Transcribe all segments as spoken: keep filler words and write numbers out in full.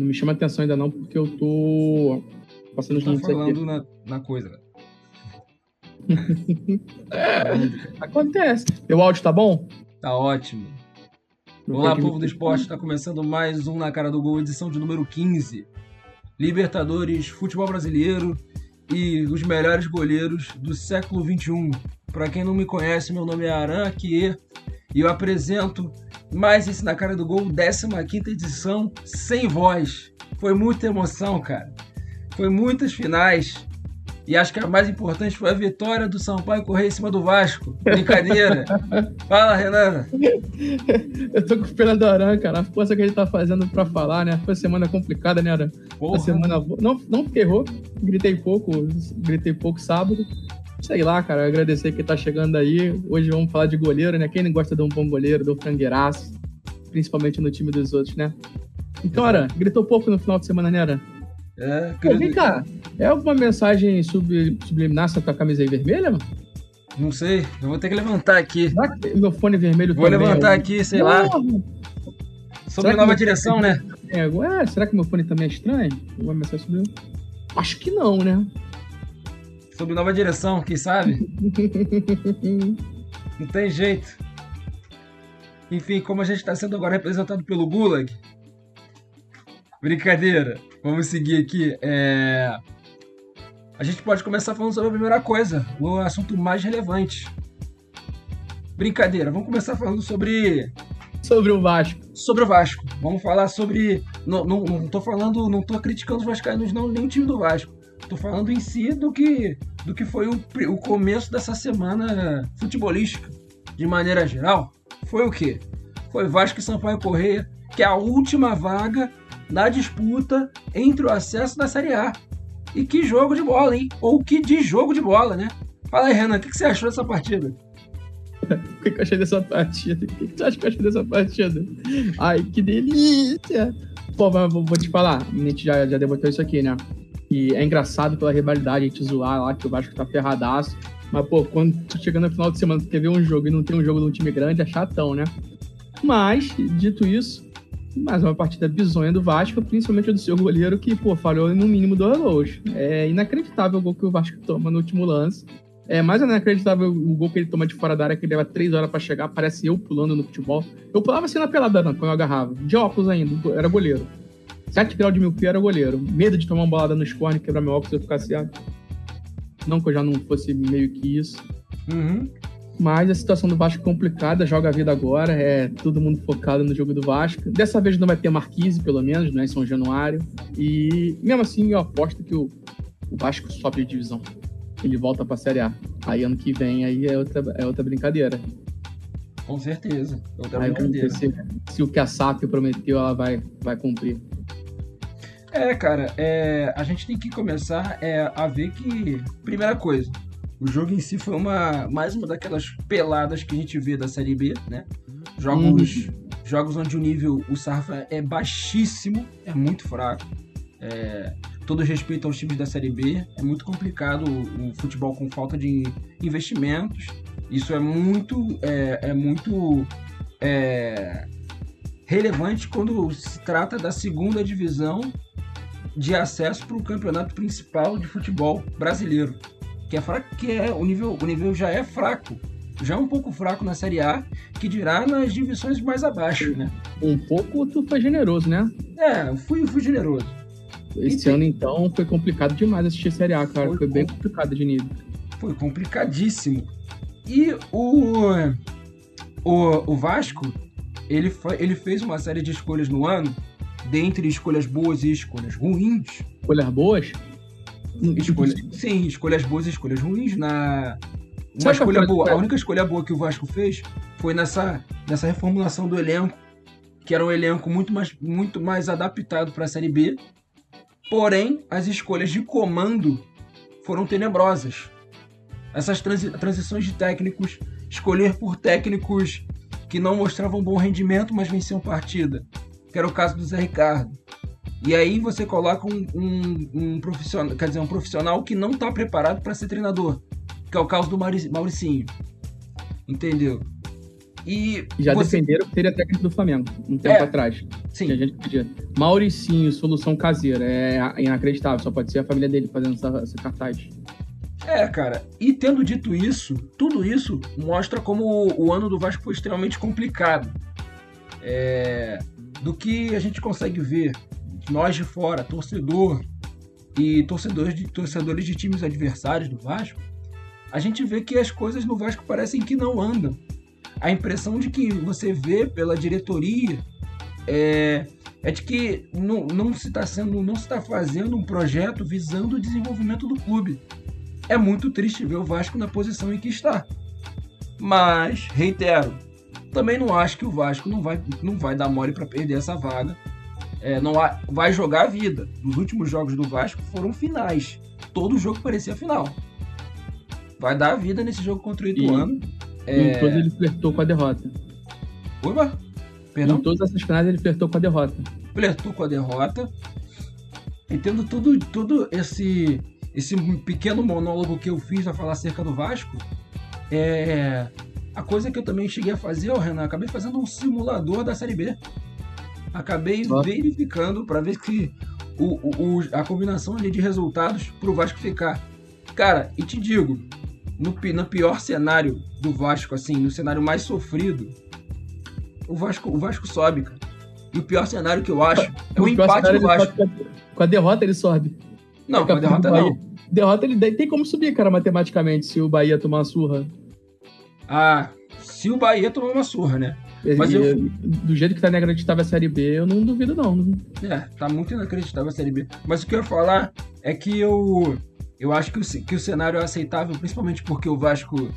Não me chama atenção ainda não, porque eu tô passando os minutos aqui. Tá falando na, na coisa. Acontece. Teu áudio tá bom? Tá ótimo. Olá, povo do esporte, tá começando mais um Na Cara do Gol, edição de número quinze. Libertadores, futebol brasileiro e os melhores goleiros do século vinte e um. Pra quem não me conhece, meu nome é Aran Akiê e eu apresento mais esse Na Cara do Gol, décima quinta edição, sem voz. Foi muita emoção, cara. Foi muitas finais. E acho que a mais importante foi a vitória do Sampaio Corrêa em cima do Vasco. Brincadeira. Fala, Renan. Eu tô com o Fernando Aran, cara. A força que a gente tá fazendo pra falar, né? Foi semana complicada, né, Aran? Porra. A semana... Não, não porque errou. Gritei pouco. Gritei pouco sábado. Sei lá, cara, agradecer quem tá chegando aí. Hoje vamos falar de goleiro, né? Quem não gosta de um bom goleiro, do frangueiraço, principalmente no time dos outros, né? Então, Aran, gritou pouco no final de semana, né, Aran? É, querido... Vem cá, é alguma mensagem sub, subliminar essa tua camisa aí vermelha, mano? Não sei, eu vou ter que levantar aqui. Será que meu fone vermelho vou também? Vou levantar é... aqui, sei não, lá. Sobre nova direção, né? É, ué, será que meu fone também é estranho? Alguma mensagem subliminar? Acho que não, né? Sobre nova direção, quem sabe? Não tem jeito. Enfim, como a gente está sendo agora representado pelo Gulag, brincadeira, vamos seguir aqui. É... A gente pode começar falando sobre a primeira coisa, o assunto mais relevante. Brincadeira, vamos começar falando sobre... Sobre o Vasco. Sobre o Vasco. Vamos falar sobre... Não, não, não tô falando, não tô criticando os vascaínos, não, nem o time do Vasco. Tô falando em si do que, do que foi o, o começo dessa semana futebolística, de maneira geral. Foi o quê? Foi Vasco e Sampaio Corrêa, que é a última vaga na disputa entre o acesso da Série A. E que jogo de bola, hein? Ou que de jogo de bola, né? Fala aí, Renan, o que, que você achou dessa partida? O que, que eu achei dessa partida? O que, que tu acha que eu achei dessa partida? Ai, que delícia! Pô, mas vou te falar, a gente já, já debateu isso aqui, né? E é engraçado pela rivalidade a gente zoar lá que o Vasco tá ferradaço. Mas, pô, quando tu chegando no final de semana, tu quer ver um jogo e não tem um jogo de um time grande, é chatão, né? Mas, dito isso, mais uma partida bizonha do Vasco, principalmente do seu goleiro, que, pô, falhou no mínimo dois gols. É inacreditável o gol que o Vasco toma no último lance. É mais inacreditável o gol que ele toma de fora da área, que ele leva três horas pra chegar, parece eu pulando no futebol. Eu pulava assim na pelada, não, quando eu agarrava. De óculos ainda, era goleiro. sete graus de miopia era o goleiro. Medo de tomar uma bolada nos cornes, quebrar meu óculos e eu ficar cego. Não que eu já não fosse meio que isso. Uhum. Mas a situação do Vasco é complicada, joga a vida agora, é todo mundo focado no jogo do Vasco. Dessa vez não vai ter Marquise, pelo menos, né, em São Januário. E mesmo assim eu aposto que o, o Vasco sobe de divisão. Ele volta pra Série A. Aí ano que vem aí é outra, é outra brincadeira. Com certeza. Outra aí, brincadeira. Se, se o que a S A P prometeu, ela vai, vai cumprir. É, cara, é, a gente tem que começar é, a ver que, primeira coisa, o jogo em si foi uma, mais uma daquelas peladas que a gente vê da Série B, né? Jogos, hum. jogos onde o nível, o sarrafo é baixíssimo, é muito fraco. É, todo respeito aos times da Série B, é muito complicado o, o futebol com falta de investimentos. Isso é muito... É, é muito é, relevante quando se trata da segunda divisão de acesso para o campeonato principal de futebol brasileiro, que é fraco, que é o nível, o nível já é fraco, já é um pouco fraco na Série A, que dirá nas divisões mais abaixo, né? Um pouco tu foi generoso, né? É, eu fui, fui generoso. Esse Entendi. ano, então, foi complicado demais assistir a Série A, cara, foi, foi bem complicado de nível. Foi complicadíssimo. E o, o, o Vasco, ele, foi, ele fez uma série de escolhas no ano, dentre escolhas boas e escolhas ruins. Escolhas boas? Escolha, sim, escolhas boas e escolhas ruins. Na... Uma escolha boa. A única escolha boa que o Vasco fez foi nessa, nessa reformulação do elenco, que era um elenco muito mais, muito mais adaptado para a Série B. Porém, as escolhas de comando foram tenebrosas. Essas transi- transições de técnicos, escolher por técnicos que não mostravam bom rendimento, mas venciam partida, que era o caso do Zé Ricardo. E aí você coloca um, um, um profissional, quer dizer, um profissional que não está preparado para ser treinador, que é o caso do Mauricinho, entendeu? E já você... defenderam que teria técnico do Flamengo, um tempo é, atrás. Sim. Que a gente podia. Mauricinho, solução caseira. É inacreditável, só pode ser a família dele fazendo essa, essa cartaz. É, cara. E tendo dito isso, tudo isso mostra como o ano do Vasco foi extremamente complicado. É... Do que a gente consegue ver, nós de fora, torcedor e torcedores de, torcedores de times adversários do Vasco, a gente vê que as coisas no Vasco parecem que não andam. A impressão de que você vê pela diretoria é, é de que não, não se está sendo, não se está fazendo um projeto visando o desenvolvimento do clube. É muito triste ver o Vasco na posição em que está. Mas, reitero, também não acho que o Vasco não vai, não vai dar mole para perder essa vaga. É, não há, vai jogar a vida. Os últimos jogos do Vasco foram finais. Todo jogo parecia final. Vai dar a vida nesse jogo contra o Ituano. E, é... Em todos ele flertou com a derrota. Opa? Perdão? Em todas essas finais ele flertou com a derrota. Flertou com a derrota. E tendo todo, todo esse, esse pequeno monólogo que eu fiz a falar acerca do Vasco, é... a coisa que eu também cheguei a fazer, ó, Renan, acabei fazendo um simulador da Série B. Acabei Nossa. verificando para ver que o, o, a combinação ali de resultados pro Vasco ficar. Cara, e te digo... No, no pior cenário do Vasco, assim, no cenário mais sofrido, o Vasco, o Vasco sobe, cara. E o pior cenário que eu acho é o, o empate do Vasco. Com a derrota ele sobe. Não, com a derrota não. Derrota ele daí tem como subir, cara, matematicamente, se o Bahia tomar uma surra. Ah, se o Bahia tomar uma surra, né? Mas eu... Do jeito que tá inacreditável a Série B, eu não duvido não. É, tá muito inacreditável a Série B. Mas o que eu ia falar é que eu... Eu acho que o, que o cenário é aceitável, principalmente porque o Vasco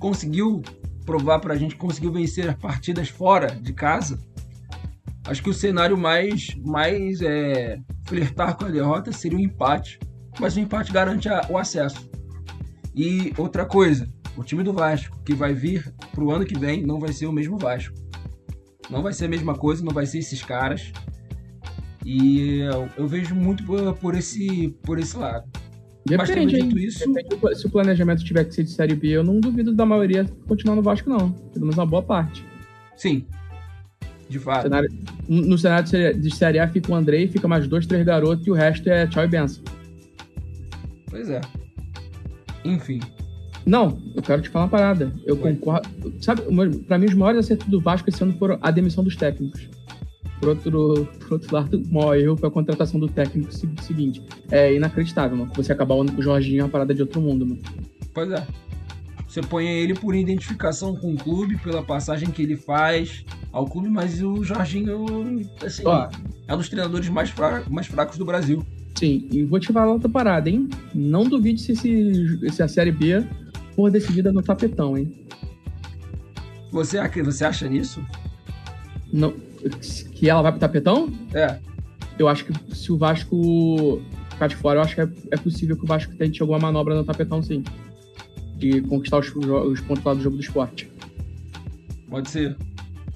conseguiu provar pra gente, conseguiu vencer partidas fora de casa. Acho que o cenário mais, mais é, flertar com a derrota seria um empate, mas o empate garante a, o acesso. E outra coisa, o time do Vasco, que vai vir pro ano que vem, não vai ser o mesmo Vasco. Não vai ser a mesma coisa, não vai ser esses caras. E eu, eu vejo muito por, por, esse, por esse lado. Depende, mas, dito isso... Depende, se o planejamento tiver que ser de Série B, eu não duvido da maioria continuar no Vasco, não. Pelo menos uma boa parte. Sim, de fato. Cenário, no cenário de Série A fica o Andrei, fica mais dois, três garotos e o resto é tchau e benção. Pois é. Enfim. Não, eu quero te falar uma parada. Eu Oi. concordo... Sabe, pra mim os maiores acertos do Vasco esse ano foram a demissão dos técnicos. Por outro, por outro lado, o maior erro foi a contratação do técnico seguinte. É inacreditável, mano. Você acabar o ano com o Jorginho é uma parada de outro mundo, mano. Pois é. Você põe ele por identificação com o clube, pela passagem que ele faz ao clube, mas o Jorginho, assim, ó, é um dos treinadores mais, fra- mais fracos do Brasil. Sim, e vou te falar outra parada, hein? Não duvide se, esse, se a Série B for decidida no tapetão, hein? Você, você acha nisso? Não. Que ela vai pro tapetão? É. Eu acho que se o Vasco ficar de fora, eu acho que é, é possível que o Vasco tente alguma manobra no tapetão, sim. De conquistar os, os pontos lá do jogo do esporte. Pode ser.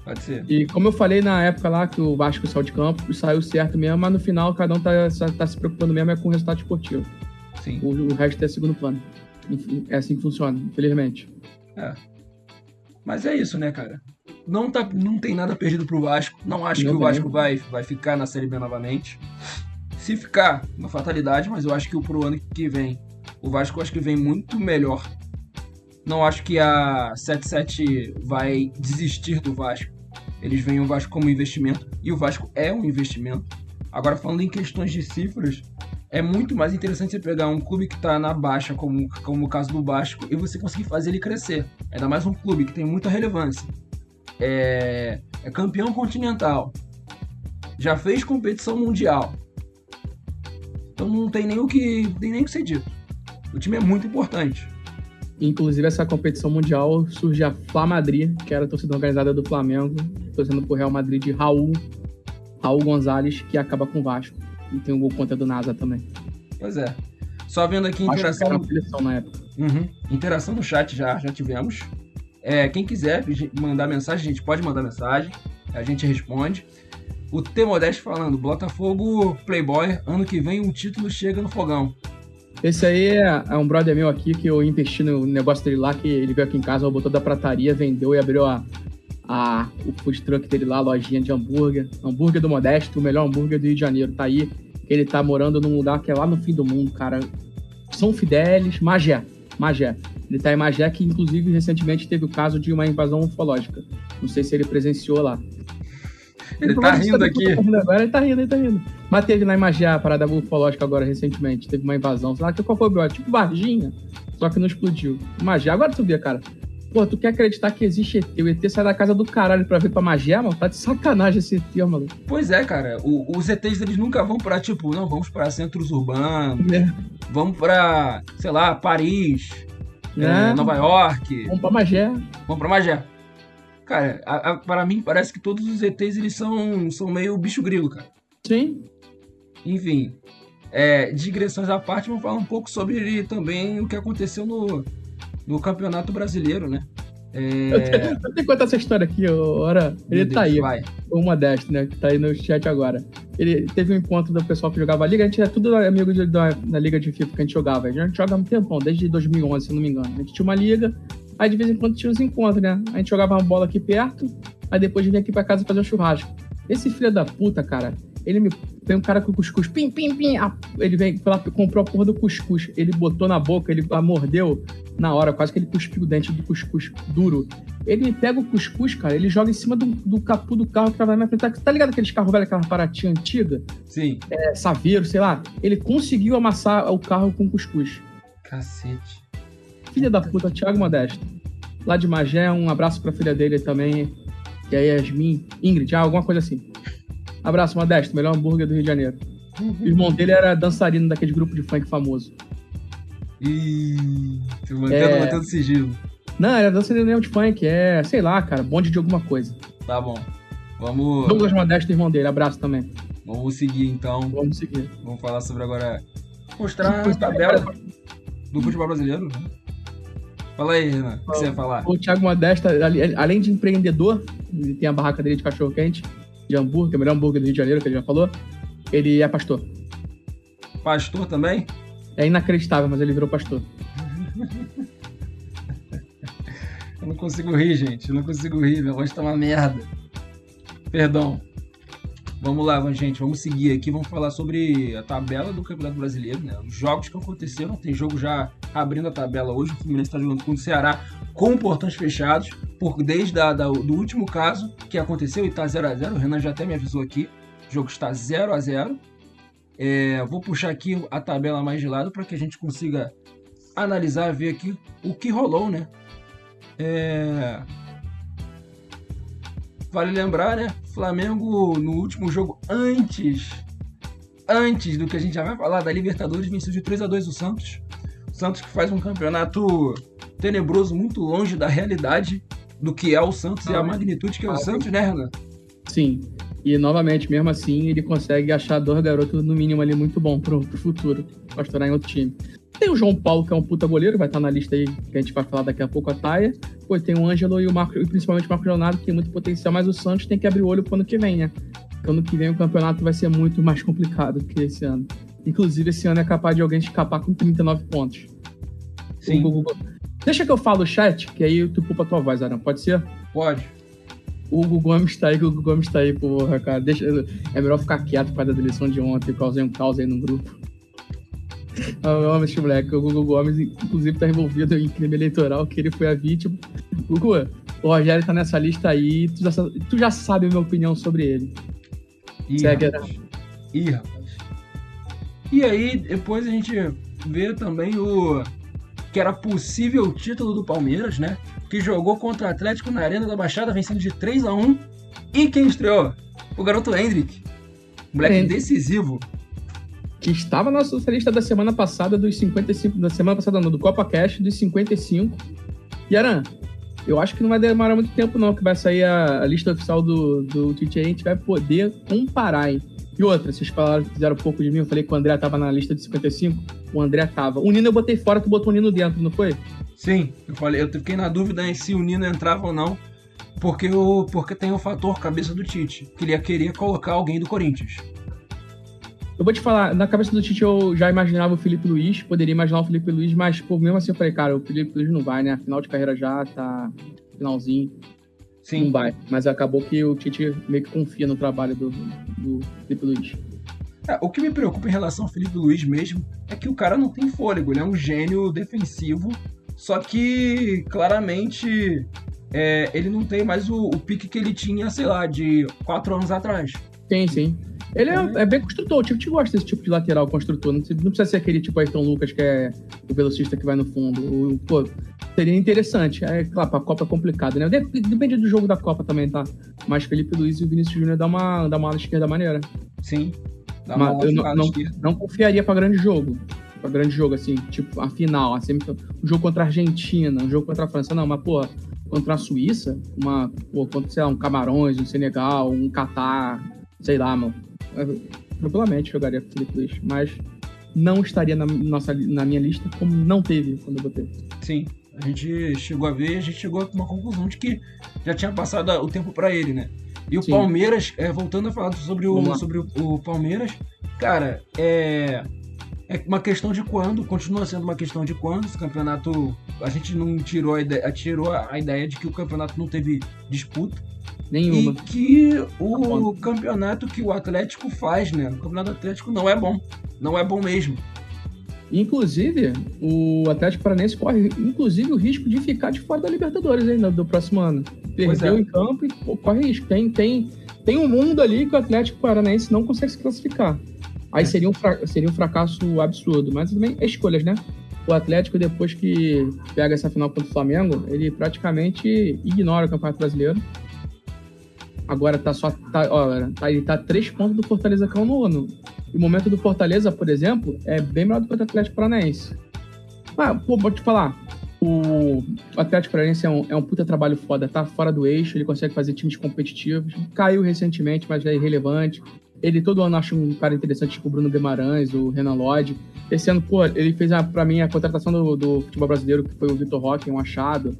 Pode ser. E como eu falei na época lá que o Vasco saiu de campo, saiu certo mesmo, mas no final cada um tá, tá se preocupando mesmo é com o resultado esportivo. Sim. O, o resto é segundo plano. É assim que funciona, infelizmente. É. Mas é isso, né, cara? Não, tá, não tem nada perdido pro Vasco. Não acho não que o Vasco vai, vai ficar na Série B novamente. Se ficar, uma fatalidade, mas eu acho que pro ano que vem, o Vasco acho que vem muito melhor. Não acho que a sete sete vai desistir do Vasco. Eles veem o Vasco como investimento, e o Vasco é um investimento. Agora, falando em questões de cifras, é muito mais interessante você pegar um clube que está na baixa, como, como o caso do Vasco, e você conseguir fazer ele crescer. Ainda mais um clube que tem muita relevância. É, é campeão continental, já fez competição mundial, então não tem nem o que, tem nem o que ser dito. O time é muito importante. Inclusive essa competição mundial surge a Flamengo Madrid, que era a torcida organizada do Flamengo, torcendo pro Real Madrid de Raul Raul Gonzalez, que acaba com o Vasco e tem um gol contra do NASA também. Pois é, só vendo aqui a interação era uma seleção na época. Uhum. Interação no chat já, já tivemos. É, quem quiser mandar mensagem, a gente pode mandar mensagem, a gente responde. O T. Modeste falando, Botafogo Playboy, ano que vem um título chega no fogão. Esse aí é um brother meu aqui, que eu investi no negócio dele lá, que ele veio aqui em casa, botou da prataria, vendeu e abriu a, a, o food truck dele lá, a lojinha de hambúrguer, hambúrguer do Modesto, o melhor hambúrguer do Rio de Janeiro, tá aí. Ele tá morando num lugar que é lá no fim do mundo, cara. São Fidélis, Magé, Magé. Ele tá em Magé, que inclusive recentemente teve o caso de uma invasão ufológica. Não sei se ele presenciou lá. Ele, ele tá rindo aqui. Agora ele tá rindo, ele tá rindo. Mas teve lá em Magé a parada ufológica agora recentemente. Teve uma invasão, sei lá, que qual foi o pior? Tipo Varginha, só que não explodiu. Magé, agora tu vê, cara. Pô, tu quer acreditar que existe E T? O E T sai da casa do caralho pra vir pra Magé, mano? Tá de sacanagem esse E T, mano. Pois é, cara. O, os E Ts, eles nunca vão pra, tipo, não, vamos pra centros urbanos. É. Vamos pra, sei lá, Paris, é. É, Nova York. Vamos pra Magé. Vamos pra Magé. Cara, a, a, para mim parece que todos os E Ts, eles são, são meio bicho grilo, cara. Sim. Enfim, é, digressões à parte, vamos falar um pouco sobre também o que aconteceu no, no Campeonato Brasileiro, né? É... Eu tenho que contar essa história aqui, ora. Ele Meu tá Deus, aí, vai. O Modesto, né, que tá aí no chat agora. Ele teve um encontro do pessoal que jogava a Liga, a gente era tudo amigo de, da, da Liga de FIFA que a gente jogava. A gente joga há um tempão, desde dois mil e onze, se não me engano. A gente tinha uma Liga. Aí de vez em quando tinha uns encontros, né? A gente jogava uma bola aqui perto, aí depois vinha aqui pra casa fazer um churrasco. Esse filho da puta, cara, ele me... Tem um cara com cuscuz, pim, pim, pim. Ah, ele veio, comprou a porra do cuscuz. Ele botou na boca, ele a mordeu na hora, quase que ele cuspiu o dente do cuscuz duro. Ele me pega o cuscuz, cara, ele joga em cima do, do capô do carro que tava na minha frente. Tá ligado aqueles carros velhos, aquela Paraty antiga? Sim. É, Saveiro, sei lá. Ele conseguiu amassar o carro com cuscuz. Cacete. Filha da puta, Thiago Modesto. Lá de Magé, um abraço pra filha dele também. E aí, Yasmin, Ingrid, ah, alguma coisa assim. Abraço, Modesto, melhor hambúrguer do Rio de Janeiro. O irmão dele era dançarino daquele grupo de funk famoso. Ih, mantendo, é... mantendo sigilo. Não, era dançarino de funk, é, sei lá, cara, bonde de alguma coisa. Tá bom. Vamos. Douglas Modesto, irmão dele, abraço também. Vamos seguir então. Vamos seguir. Vamos falar sobre agora. Mostrar a tabela do futebol brasileiro, né? Fala aí, Renan, o que você ia falar? O Thiago Modesto, além de empreendedor, ele tem a barraca dele de cachorro-quente, de hambúrguer, o melhor hambúrguer do Rio de Janeiro, que ele já falou, ele é pastor. Pastor também? É inacreditável, mas ele virou pastor. Eu não consigo rir, gente, eu não consigo rir, minha voz tá uma merda. Perdão. Vamos lá, gente, vamos seguir aqui, vamos falar sobre a tabela do Campeonato Brasileiro, né? Os jogos que aconteceram, tem jogo já abrindo a tabela hoje, o Fluminense está jogando contra o Ceará com portões fechados, porque desde a, da, do último caso que aconteceu, e tá zero a zero, o Renan já até me avisou aqui, o jogo está zero a zero. É, vou puxar aqui a tabela mais de lado para que a gente consiga analisar, ver aqui o que rolou, né? É... Vale lembrar, né? Flamengo, no último jogo, antes antes do que a gente já vai falar da Libertadores, venceu de três a dois o Santos. O Santos que faz um campeonato tenebroso, muito longe da realidade do que é o Santos ah, e a magnitude que é o ah, Santos, né, Renan? Sim. E, novamente, mesmo assim, ele consegue achar dois garotos, no mínimo, ali muito bom pro, pro futuro, pra estourar em outro time. Tem o João Paulo, que é um puta goleiro, vai estar na lista aí, que a gente vai falar daqui a pouco, a Taia. Pô, tem o Ângelo e o Marco, e principalmente o Marco Leonardo, que tem muito potencial, mas o Santos tem que abrir o olho pro ano que vem, né? Porque ano que vem o campeonato vai ser muito mais complicado que esse ano. Inclusive, esse ano é capaz de alguém escapar com trinta e nove pontos. Sim. O, o, o, deixa que eu falo o chat, que aí tu poupa a tua voz, Aran. Pode ser? Pode. O Hugo Gomes tá aí, o Hugo Gomes tá aí, porra, cara. Deixa, é melhor ficar quieto por causa da deleção de ontem, eu causei um caos aí no grupo. Eu amo esse moleque. O Gugu Gomes, inclusive, tá envolvido em crime eleitoral, que ele foi a vítima. Gugu, o Rogério tá nessa lista aí, tu já, tu já sabe a minha opinião sobre ele. Ih, Segue, rapaz. Né? Ih, rapaz. E aí, depois a gente vê também o... que era possível título do Palmeiras, né? Que jogou contra o Atlético na Arena da Baixada, vencendo de três a um. E quem estreou? O garoto Henrique. Moleque Henrique. decisivo. Que estava na nossa lista da semana passada dos cinquenta e cinco, da semana passada não, do Copa Cash dos cinquenta e cinco. E Aran, eu acho que não vai demorar muito tempo não, que vai sair a, a lista oficial do, do Twitch aí, a gente vai poder comparar, hein? E outra, vocês falaram, fizeram pouco de mim, eu falei que o André tava na lista de cinquenta e cinco, o André tava. O Nino eu botei fora, tu botou o Nino dentro, não foi? Sim, eu falei, eu fiquei na dúvida em se o Nino entrava ou não, porque, eu, porque tem o fator cabeça do Tite, que ele ia querer colocar alguém do Corinthians. Eu vou te falar, na cabeça do Tite eu já imaginava o Felipe Luís, poderia imaginar o Felipe Luís, mas pô, mesmo assim eu falei, cara, o Felipe Luís não vai, né? Final de carreira já, tá finalzinho. Sim, vai. Mas acabou que o Tite meio que confia no trabalho do, do Felipe Luís. É, o que me preocupa em relação ao Felipe Luís mesmo é que o cara não tem fôlego, ele é um gênio defensivo, só que claramente é, ele não tem mais o, o pique que ele tinha, sei lá, de quatro anos atrás. Sim, sim. Ele é, é bem construtor, o Tite gosta desse tipo de lateral construtor, não precisa ser aquele tipo Ayrton Lucas que é o velocista que vai no fundo. O, pô, seria interessante, é claro, pra Copa é complicado, né? Depende do jogo da Copa também, tá? Mas Felipe Luís e o Vinícius Júnior dá uma, dá uma ala esquerda maneira. Sim. Dá uma Mas eu não, não, não confiaria pra grande jogo. Pra grande jogo, assim, tipo, a final, a semifinal, um jogo contra a Argentina, um jogo contra a França, não, mas, pô, contra a Suíça, uma, pô, contra, sei lá, um Camarões, um Senegal, um Catar, sei lá, mano. Eu, tranquilamente jogaria com o Felipe Luís, mas não estaria na, nossa, na minha lista, como não teve quando eu botei. Sim, a gente chegou a ver, a gente chegou a uma conclusão de que já tinha passado o tempo pra ele, né? E o Sim. Palmeiras, é, voltando a falar sobre o, sobre o, o Palmeiras, cara, é, é uma questão de quando, continua sendo uma questão de quando, esse campeonato, a gente não tirou a ideia, tirou a ideia de que o campeonato não teve disputa. Nenhuma. E que o tá campeonato que o Atlético faz, né? O campeonato Atlético não é bom, não é bom mesmo. Inclusive, o Atlético Paranaense corre inclusive o risco de ficar de fora da Libertadores ainda do próximo ano. Perdeu é. em campo e pô, corre risco. Tem, tem, tem um mundo ali que o Atlético Paranaense não consegue se classificar. Aí seria um, fra- seria um fracasso absurdo, mas também é escolhas, né? O Atlético, depois que pega essa final contra o Flamengo, ele praticamente ignora o Campeonato Brasileiro. Agora tá só. Tá, ó, tá, ele tá três pontos do Fortaleza que é o nono. E o momento do Fortaleza, por exemplo, é bem melhor do que o Atlético Paranaense. Ah, pô, vou te falar. O Atlético Paranaense é um, é um puta trabalho foda, tá fora do eixo, ele consegue fazer times competitivos. Caiu recentemente, mas é irrelevante. Ele todo ano acha um cara interessante, tipo o Bruno Guimarães, o Renan Lodge. Esse ano, pô, ele fez a, pra mim a contratação do, do futebol brasileiro, que foi o Vítor Roque, um achado.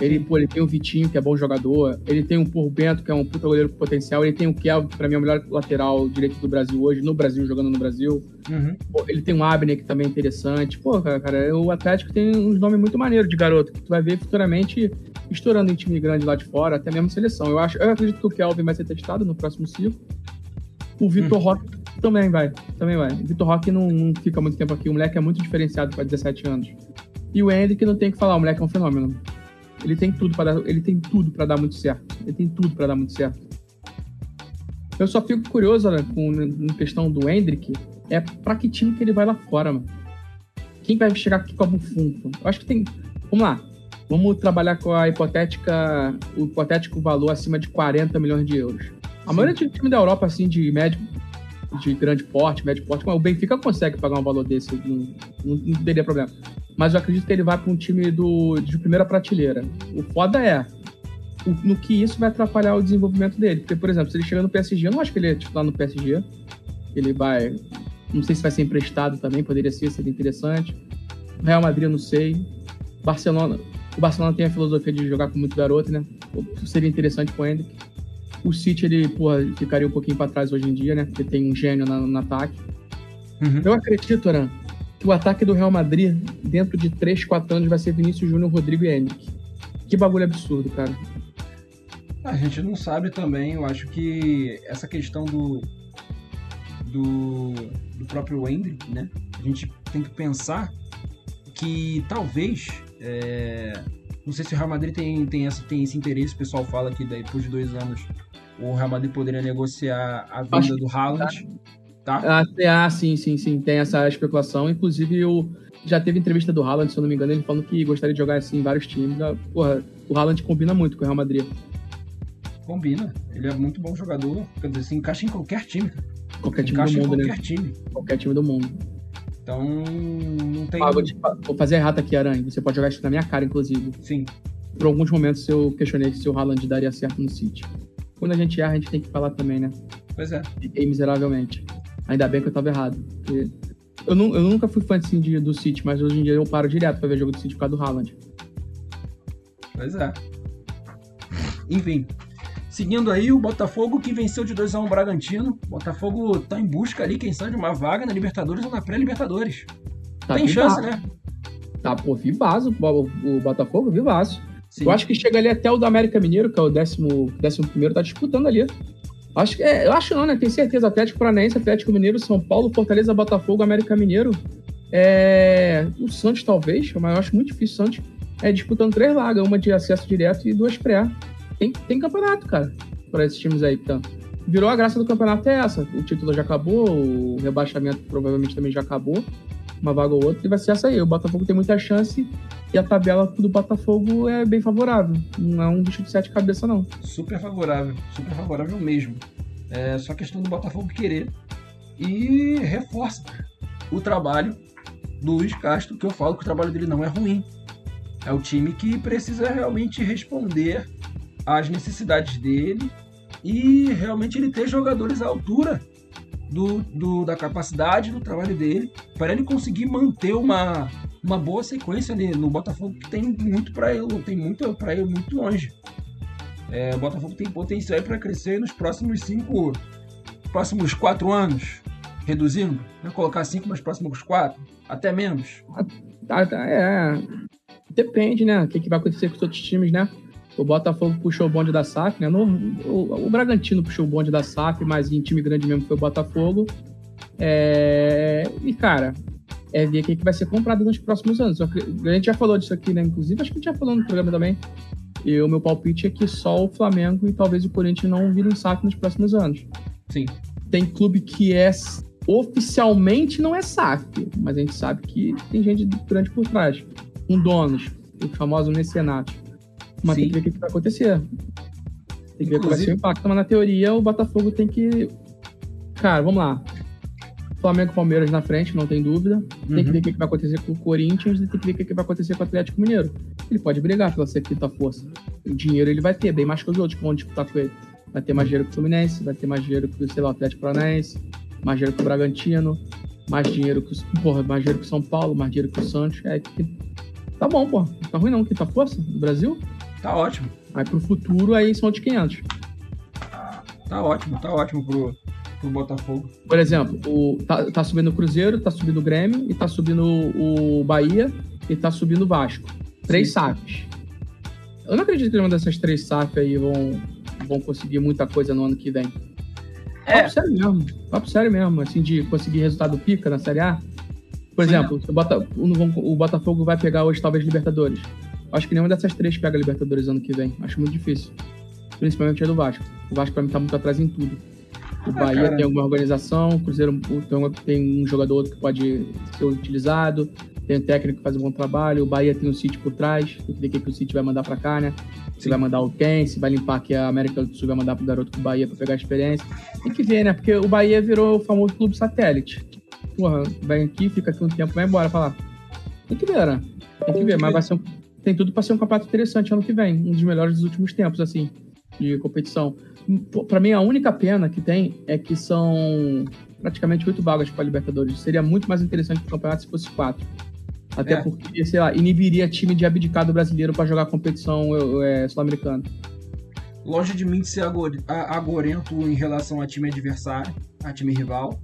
Ele, pô, ele tem o Vitinho, que é bom jogador. Ele tem o Porro Bento, que é um puta goleiro com potencial. Ele tem o Kelvin, que pra mim é o melhor lateral direito do Brasil hoje, no Brasil, jogando no Brasil. Uhum. Pô, ele tem o Abner, que também é interessante. Pô, cara, cara, o Atlético tem uns nomes muito maneiros de garoto, que tu vai ver futuramente estourando em time grande lá de fora, até mesmo seleção. Eu, acho, eu acredito que o Kelvin vai ser testado no próximo ciclo. O Vitor uhum. Roque também vai, também vai. O Vitor Roque não, não fica muito tempo aqui. O moleque é muito diferenciado para dezessete anos. E o Henrique não tem o que falar, o moleque é um fenômeno. Ele tem tudo para dar, ele tem tudo para dar muito certo. Ele tem tudo para dar muito certo. Eu só fico curioso, né, com a questão do Hendrick, é para que time que ele vai lá fora, mano. Quem vai chegar aqui como funko? Eu acho que tem, vamos lá. Vamos trabalhar com a hipotética, o hipotético valor acima de quarenta milhões de euros. A Sim. maioria de time da Europa assim de médio de grande porte, médio porte, o Benfica consegue pagar um valor desse, não, não, não teria problema. Mas eu acredito que ele vai para um time do, de primeira prateleira. O foda é o, no que isso vai atrapalhar o desenvolvimento dele. Porque, por exemplo, se ele chegar no P S G, eu não acho que ele é titular no P S G. Ele vai... Não sei se vai ser emprestado também, poderia ser, seria interessante. Real Madrid, eu não sei. Barcelona... O Barcelona tem a filosofia de jogar com muito garoto, né? Seria interessante com o Henrique. O City, ele, porra, ficaria um pouquinho para trás hoje em dia, né? Porque tem um gênio na, no ataque. Uhum. Eu acredito, Aran, que o ataque do Real Madrid, dentro de três, quatro anos, vai ser Vinícius Júnior, Rodrigo e Henrique. Que bagulho absurdo, cara. A gente não sabe também, eu acho que essa questão do do, do próprio Henrique, né? A gente tem que pensar que talvez, é, não sei se o Real Madrid tem, tem, essa, tem esse interesse, o pessoal fala que daí, depois de dois anos o Real Madrid poderia negociar a venda acho do Haaland. Tá. Tá. Ah, sim, sim, sim. Tem essa especulação. Inclusive, eu já teve entrevista do Haaland, se eu não me engano, ele falando que gostaria de jogar assim em vários times. Porra, o Haaland combina muito com o Real Madrid. Combina. Ele é muito bom jogador. Quer dizer, se encaixa em qualquer time. Qualquer time do mundo, né? Qualquer time. Qualquer time do mundo. Então, não tem... Ah, vou, te... vou fazer errado aqui, Aranha. Você pode jogar isso na minha cara, inclusive. Sim. Por alguns momentos eu questionei se o Haaland daria certo no City. Quando a gente erra, a gente tem que falar também, né? Pois é. E miseravelmente. Ainda bem que eu tava errado. Eu, não, eu nunca fui fã assim, de, do City, mas hoje em dia eu paro direto pra ver jogo do City por causa do Haaland. Pois é. Enfim. Seguindo aí, o Botafogo que venceu de dois a um o Bragantino. O Botafogo tá em busca ali, quem sabe, de uma vaga na Libertadores ou na pré-Libertadores. Tá Tem vivaço. Chance, né? Tá, pô, vivaço. O Botafogo, vivaço. Sim. Eu acho que chega ali até o do América Mineiro, que é o décimo, décimo primeiro, tá disputando ali. Acho que, é, eu acho não, né? Tenho certeza. Atlético Paranaense, Atlético Mineiro, São Paulo, Fortaleza, Botafogo, América Mineiro. É, o Santos, talvez, mas eu acho muito difícil o Santos. É, disputando três vagas, uma de acesso direto e duas pré. Tem, tem campeonato, cara, para esses times aí. Então, virou a graça do campeonato é essa. O título já acabou, o rebaixamento provavelmente também já acabou. Uma vaga ou outra, e vai ser essa aí. O Botafogo tem muita chance e a tabela do Botafogo é bem favorável. Não é um bicho de sete cabeça, não. Super favorável, super favorável mesmo. É só questão do Botafogo querer e reforça o trabalho do Luiz Castro, que eu falo que o trabalho dele não é ruim. É o time que precisa realmente responder às necessidades dele e realmente ele ter jogadores à altura Do, do, da capacidade do trabalho dele, para ele conseguir manter uma, uma boa sequência ali no Botafogo, que tem muito para ele, tem muito para ele muito longe. É, o Botafogo tem potencial para crescer nos próximos cinco, próximos quatro anos, reduzindo, né? Colocar cinco, mas próximos quatro, até menos. É, depende, né? O que, que vai acontecer com os outros times, né? O Botafogo puxou o bonde da S A F, né? No, o, o Bragantino puxou o bonde da S A F, mas em time grande mesmo foi o Botafogo. É, e, cara, é ver o que vai ser comprado nos próximos anos. A gente já falou disso aqui, né? Inclusive, acho que a gente já falou no programa também. E o meu palpite é que só o Flamengo e talvez o Corinthians não virem S A F nos próximos anos. Sim. Tem clube que é oficialmente não é S A F, mas a gente sabe que tem gente grande por trás. Um donos, o famoso mecenato. Mas Sim. tem que ver o que vai acontecer. Tem que ver qual vai ser o impacto. Mas na teoria, o Botafogo tem que... Cara, vamos lá. Flamengo e Palmeiras na frente, não tem dúvida. Tem uhum. que ver o que vai acontecer com o Corinthians e tem que ver o que vai acontecer com o Atlético Mineiro. Ele pode brigar pela ser quinta força. O dinheiro ele vai ter, bem mais que os outros que vão disputar com ele. Vai ter mais dinheiro que o Fluminense, vai ter mais dinheiro que sei lá, o Atlético Paranaense, mais dinheiro que o Bragantino, mais dinheiro que o... Porra, mais dinheiro que o São Paulo, mais dinheiro que o Santos. É, tá bom, porra. Não tá ruim não, quinta força do Brasil. Tá ótimo. Aí pro futuro, aí são de quinhentos. Tá ótimo, tá ótimo pro, pro Botafogo. Por exemplo, o, tá, tá subindo o Cruzeiro, tá subindo o Grêmio, e tá subindo o Bahia, e tá subindo o Vasco. Três S A Fs. Eu não acredito que nenhuma dessas três S A Fs aí vão, vão conseguir muita coisa no ano que vem. É. Papo sério mesmo, papo sério mesmo, assim, de conseguir resultado pica na Série A. Por Sim, exemplo, o, Bota, o, o Botafogo vai pegar hoje, talvez, Libertadores. Acho que nenhuma dessas três pega a Libertadores ano que vem. Acho muito difícil. Principalmente a do Vasco. O Vasco, pra mim, tá muito atrás em tudo. O ah, Bahia cara. tem alguma organização, o Cruzeiro tem um jogador outro que pode ser utilizado, tem um técnico que faz um bom trabalho, o Bahia tem o City por trás, tem que ver o que o City vai mandar pra cá, né? Se Sim. vai mandar o Ken, se vai limpar aqui a América do Sul, vai mandar pro garoto do Bahia pra pegar a experiência. Tem que ver, né? Porque o Bahia virou o famoso clube satélite. Porra, vai aqui, fica aqui um tempo, vai embora pra lá. Tem que ver, né? Tem que ver, mas vai ser um... Tem tudo para ser um campeonato interessante ano que vem, um dos melhores dos últimos tempos, assim, de competição. Para mim, a única pena que tem é que são praticamente oito vagas para a Libertadores. Seria muito mais interessante para o campeonato se fosse quatro. Até é. porque, sei lá, inibiria time de abdicar do brasileiro para jogar competição é, sul-americana. Longe de mim de ser agorento em relação a time adversário, a time rival,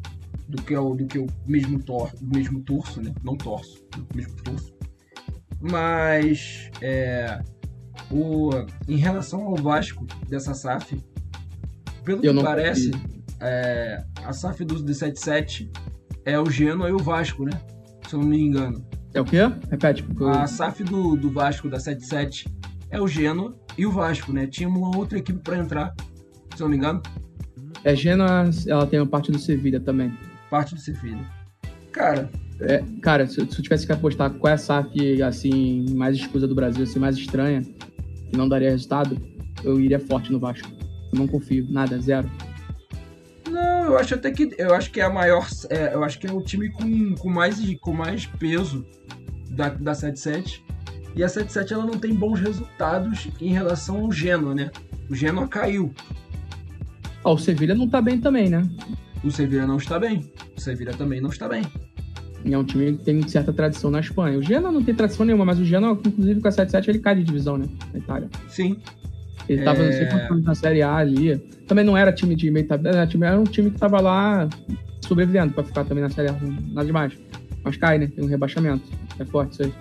do que o, do que o mesmo, tor- mesmo torço, né? Não torço, o mesmo torço. Mas é, o, em relação ao Vasco dessa S A F, pelo eu que parece, é, a S A F do, do setenta e sete é o Genoa e o Vasco, né? Se eu não me engano. É o quê? Repete. Porque... A S A F do, do Vasco da setenta e sete é o Genoa e o Vasco, né? Tinha uma outra equipe para entrar, se eu não me engano. É Genoa, ela tem uma parte do Sevilha também. Parte do Sevilha. Cara... É, cara, se eu tivesse que apostar qual é a S A F assim, mais escusa do Brasil, assim, mais estranha, que não daria resultado, eu iria forte no Vasco. Eu não confio, nada, zero. Não, eu acho até que. Eu acho que é a maior. É, eu acho que é o time com, com, mais, com mais peso da, da setenta e sete. E a setenta e sete ela não tem bons resultados em relação ao Genoa, né? O Genoa caiu. Ah, o Sevilha não tá bem também, né? O Sevilha não está bem. O Sevilha também não está bem. É um time que tem certa tradição na Espanha. O Genoa não tem tradição nenhuma, mas o Genoa, inclusive com a setenta e sete, ele cai de divisão, né? Na Itália. Sim. Ele tava é... não sei quantos anos na Série A ali. Também não era time de meio tabela, era um time que tava lá sobrevivendo pra ficar também na Série A. Nada demais. Mas cai, né? Tem um rebaixamento. É forte isso aí.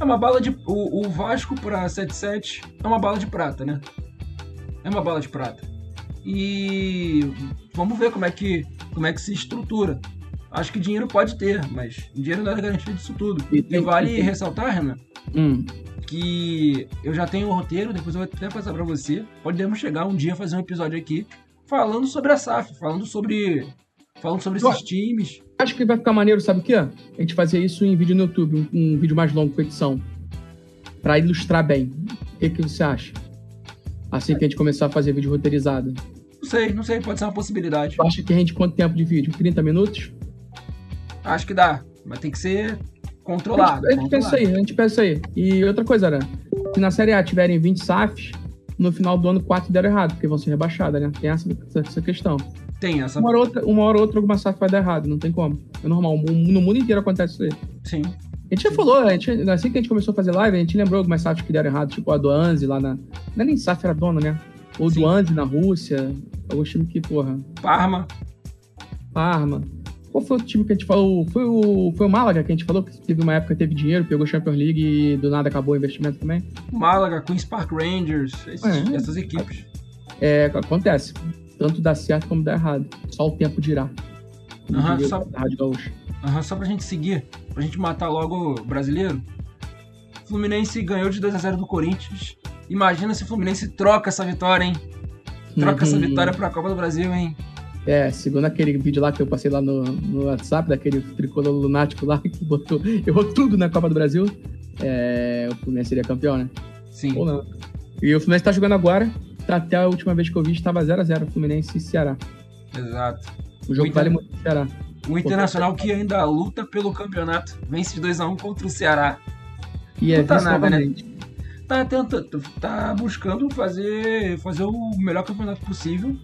É uma bala de... O, o Vasco pra setenta e sete é uma bala de prata, né? É uma bala de prata. E vamos ver como é que, como é que se estrutura. Acho que dinheiro pode ter, mas dinheiro não é garantido disso tudo. E, e vale e ressaltar, Renan, hum. que eu já tenho o roteiro, depois eu vou até passar pra você. Podemos chegar um dia a fazer um episódio aqui falando sobre a S A F, falando sobre... Falando sobre esses times. Acho que vai ficar maneiro, sabe o quê? A gente fazer isso em vídeo no YouTube, um, um vídeo mais longo com edição, pra ilustrar bem. O que, que você acha? Assim que a gente começar a fazer vídeo roteirizado. Não sei, não sei, pode ser uma possibilidade. Tu acha que rende quanto tempo de vídeo? trinta minutos? Acho que dá, mas tem que ser controlado. A gente, a gente pensa aí, a gente pensa aí. E outra coisa, Aran, se na Série A tiverem vinte S A Fs, no final do ano quatro deram errado, porque vão ser rebaixadas, né? Tem essa, essa questão. Tem essa... Uma hora ou outra, uma hora outra alguma S A F vai dar errado, não tem como. É normal, no mundo inteiro acontece isso aí. Sim. A gente já falou, a gente, assim que a gente começou a fazer live, a gente lembrou algumas S A Fs que deram errado, tipo a do Anzi lá na... Não é nem S A F, era dona, né? Ou Sim. do Anzi na Rússia, alguns times que, porra... Parma. Parma. Qual foi o time que a gente falou? Foi o, foi o Málaga que a gente falou, que teve uma época que teve dinheiro, pegou Champions League e do nada acabou o investimento também? Málaga, Queen's Park Rangers, esses, é, essas equipes. É, acontece. Tanto dá certo como dá errado. Só o tempo dirá. Aham, só... Rádio Gaúcho. Aham, só pra gente seguir, pra gente matar logo o brasileiro. Fluminense ganhou de dois a zero do Corinthians. Imagina se o Fluminense troca essa vitória, hein? Troca uhum. essa vitória pra Copa do Brasil, hein? É, segundo aquele vídeo lá que eu passei lá no, no WhatsApp, daquele tricolor lunático lá que botou, errou tudo na Copa do Brasil, é, o Fluminense seria campeão, né? Sim. Ou não. E o Fluminense tá jogando agora. Até a última vez que eu vi, estava zero a zero Fluminense e Ceará. Exato. O jogo o Inter... vale muito pro Ceará. O Internacional que ainda luta pelo campeonato. Vence de dois a um contra o Ceará. E é, não tá nada, né? Tá tentando, tá buscando fazer, fazer o melhor campeonato possível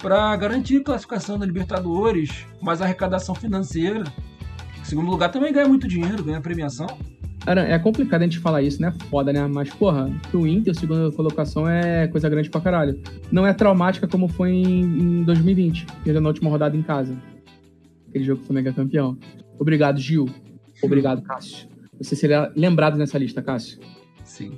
para garantir classificação da Libertadores, mas arrecadação financeira. Em segundo lugar, também ganha muito dinheiro, ganha premiação. Aran, é complicado a gente falar isso, né? Foda, né? Mas, porra, pro Inter, segunda colocação é coisa grande pra caralho. Não é traumática como foi em, em dois mil e vinte, perdendo a última rodada em casa. Aquele jogo que o Flamengo é campeão. Obrigado, Gil. Obrigado, Cássio. Você seria lembrado nessa lista, Cássio. Sim.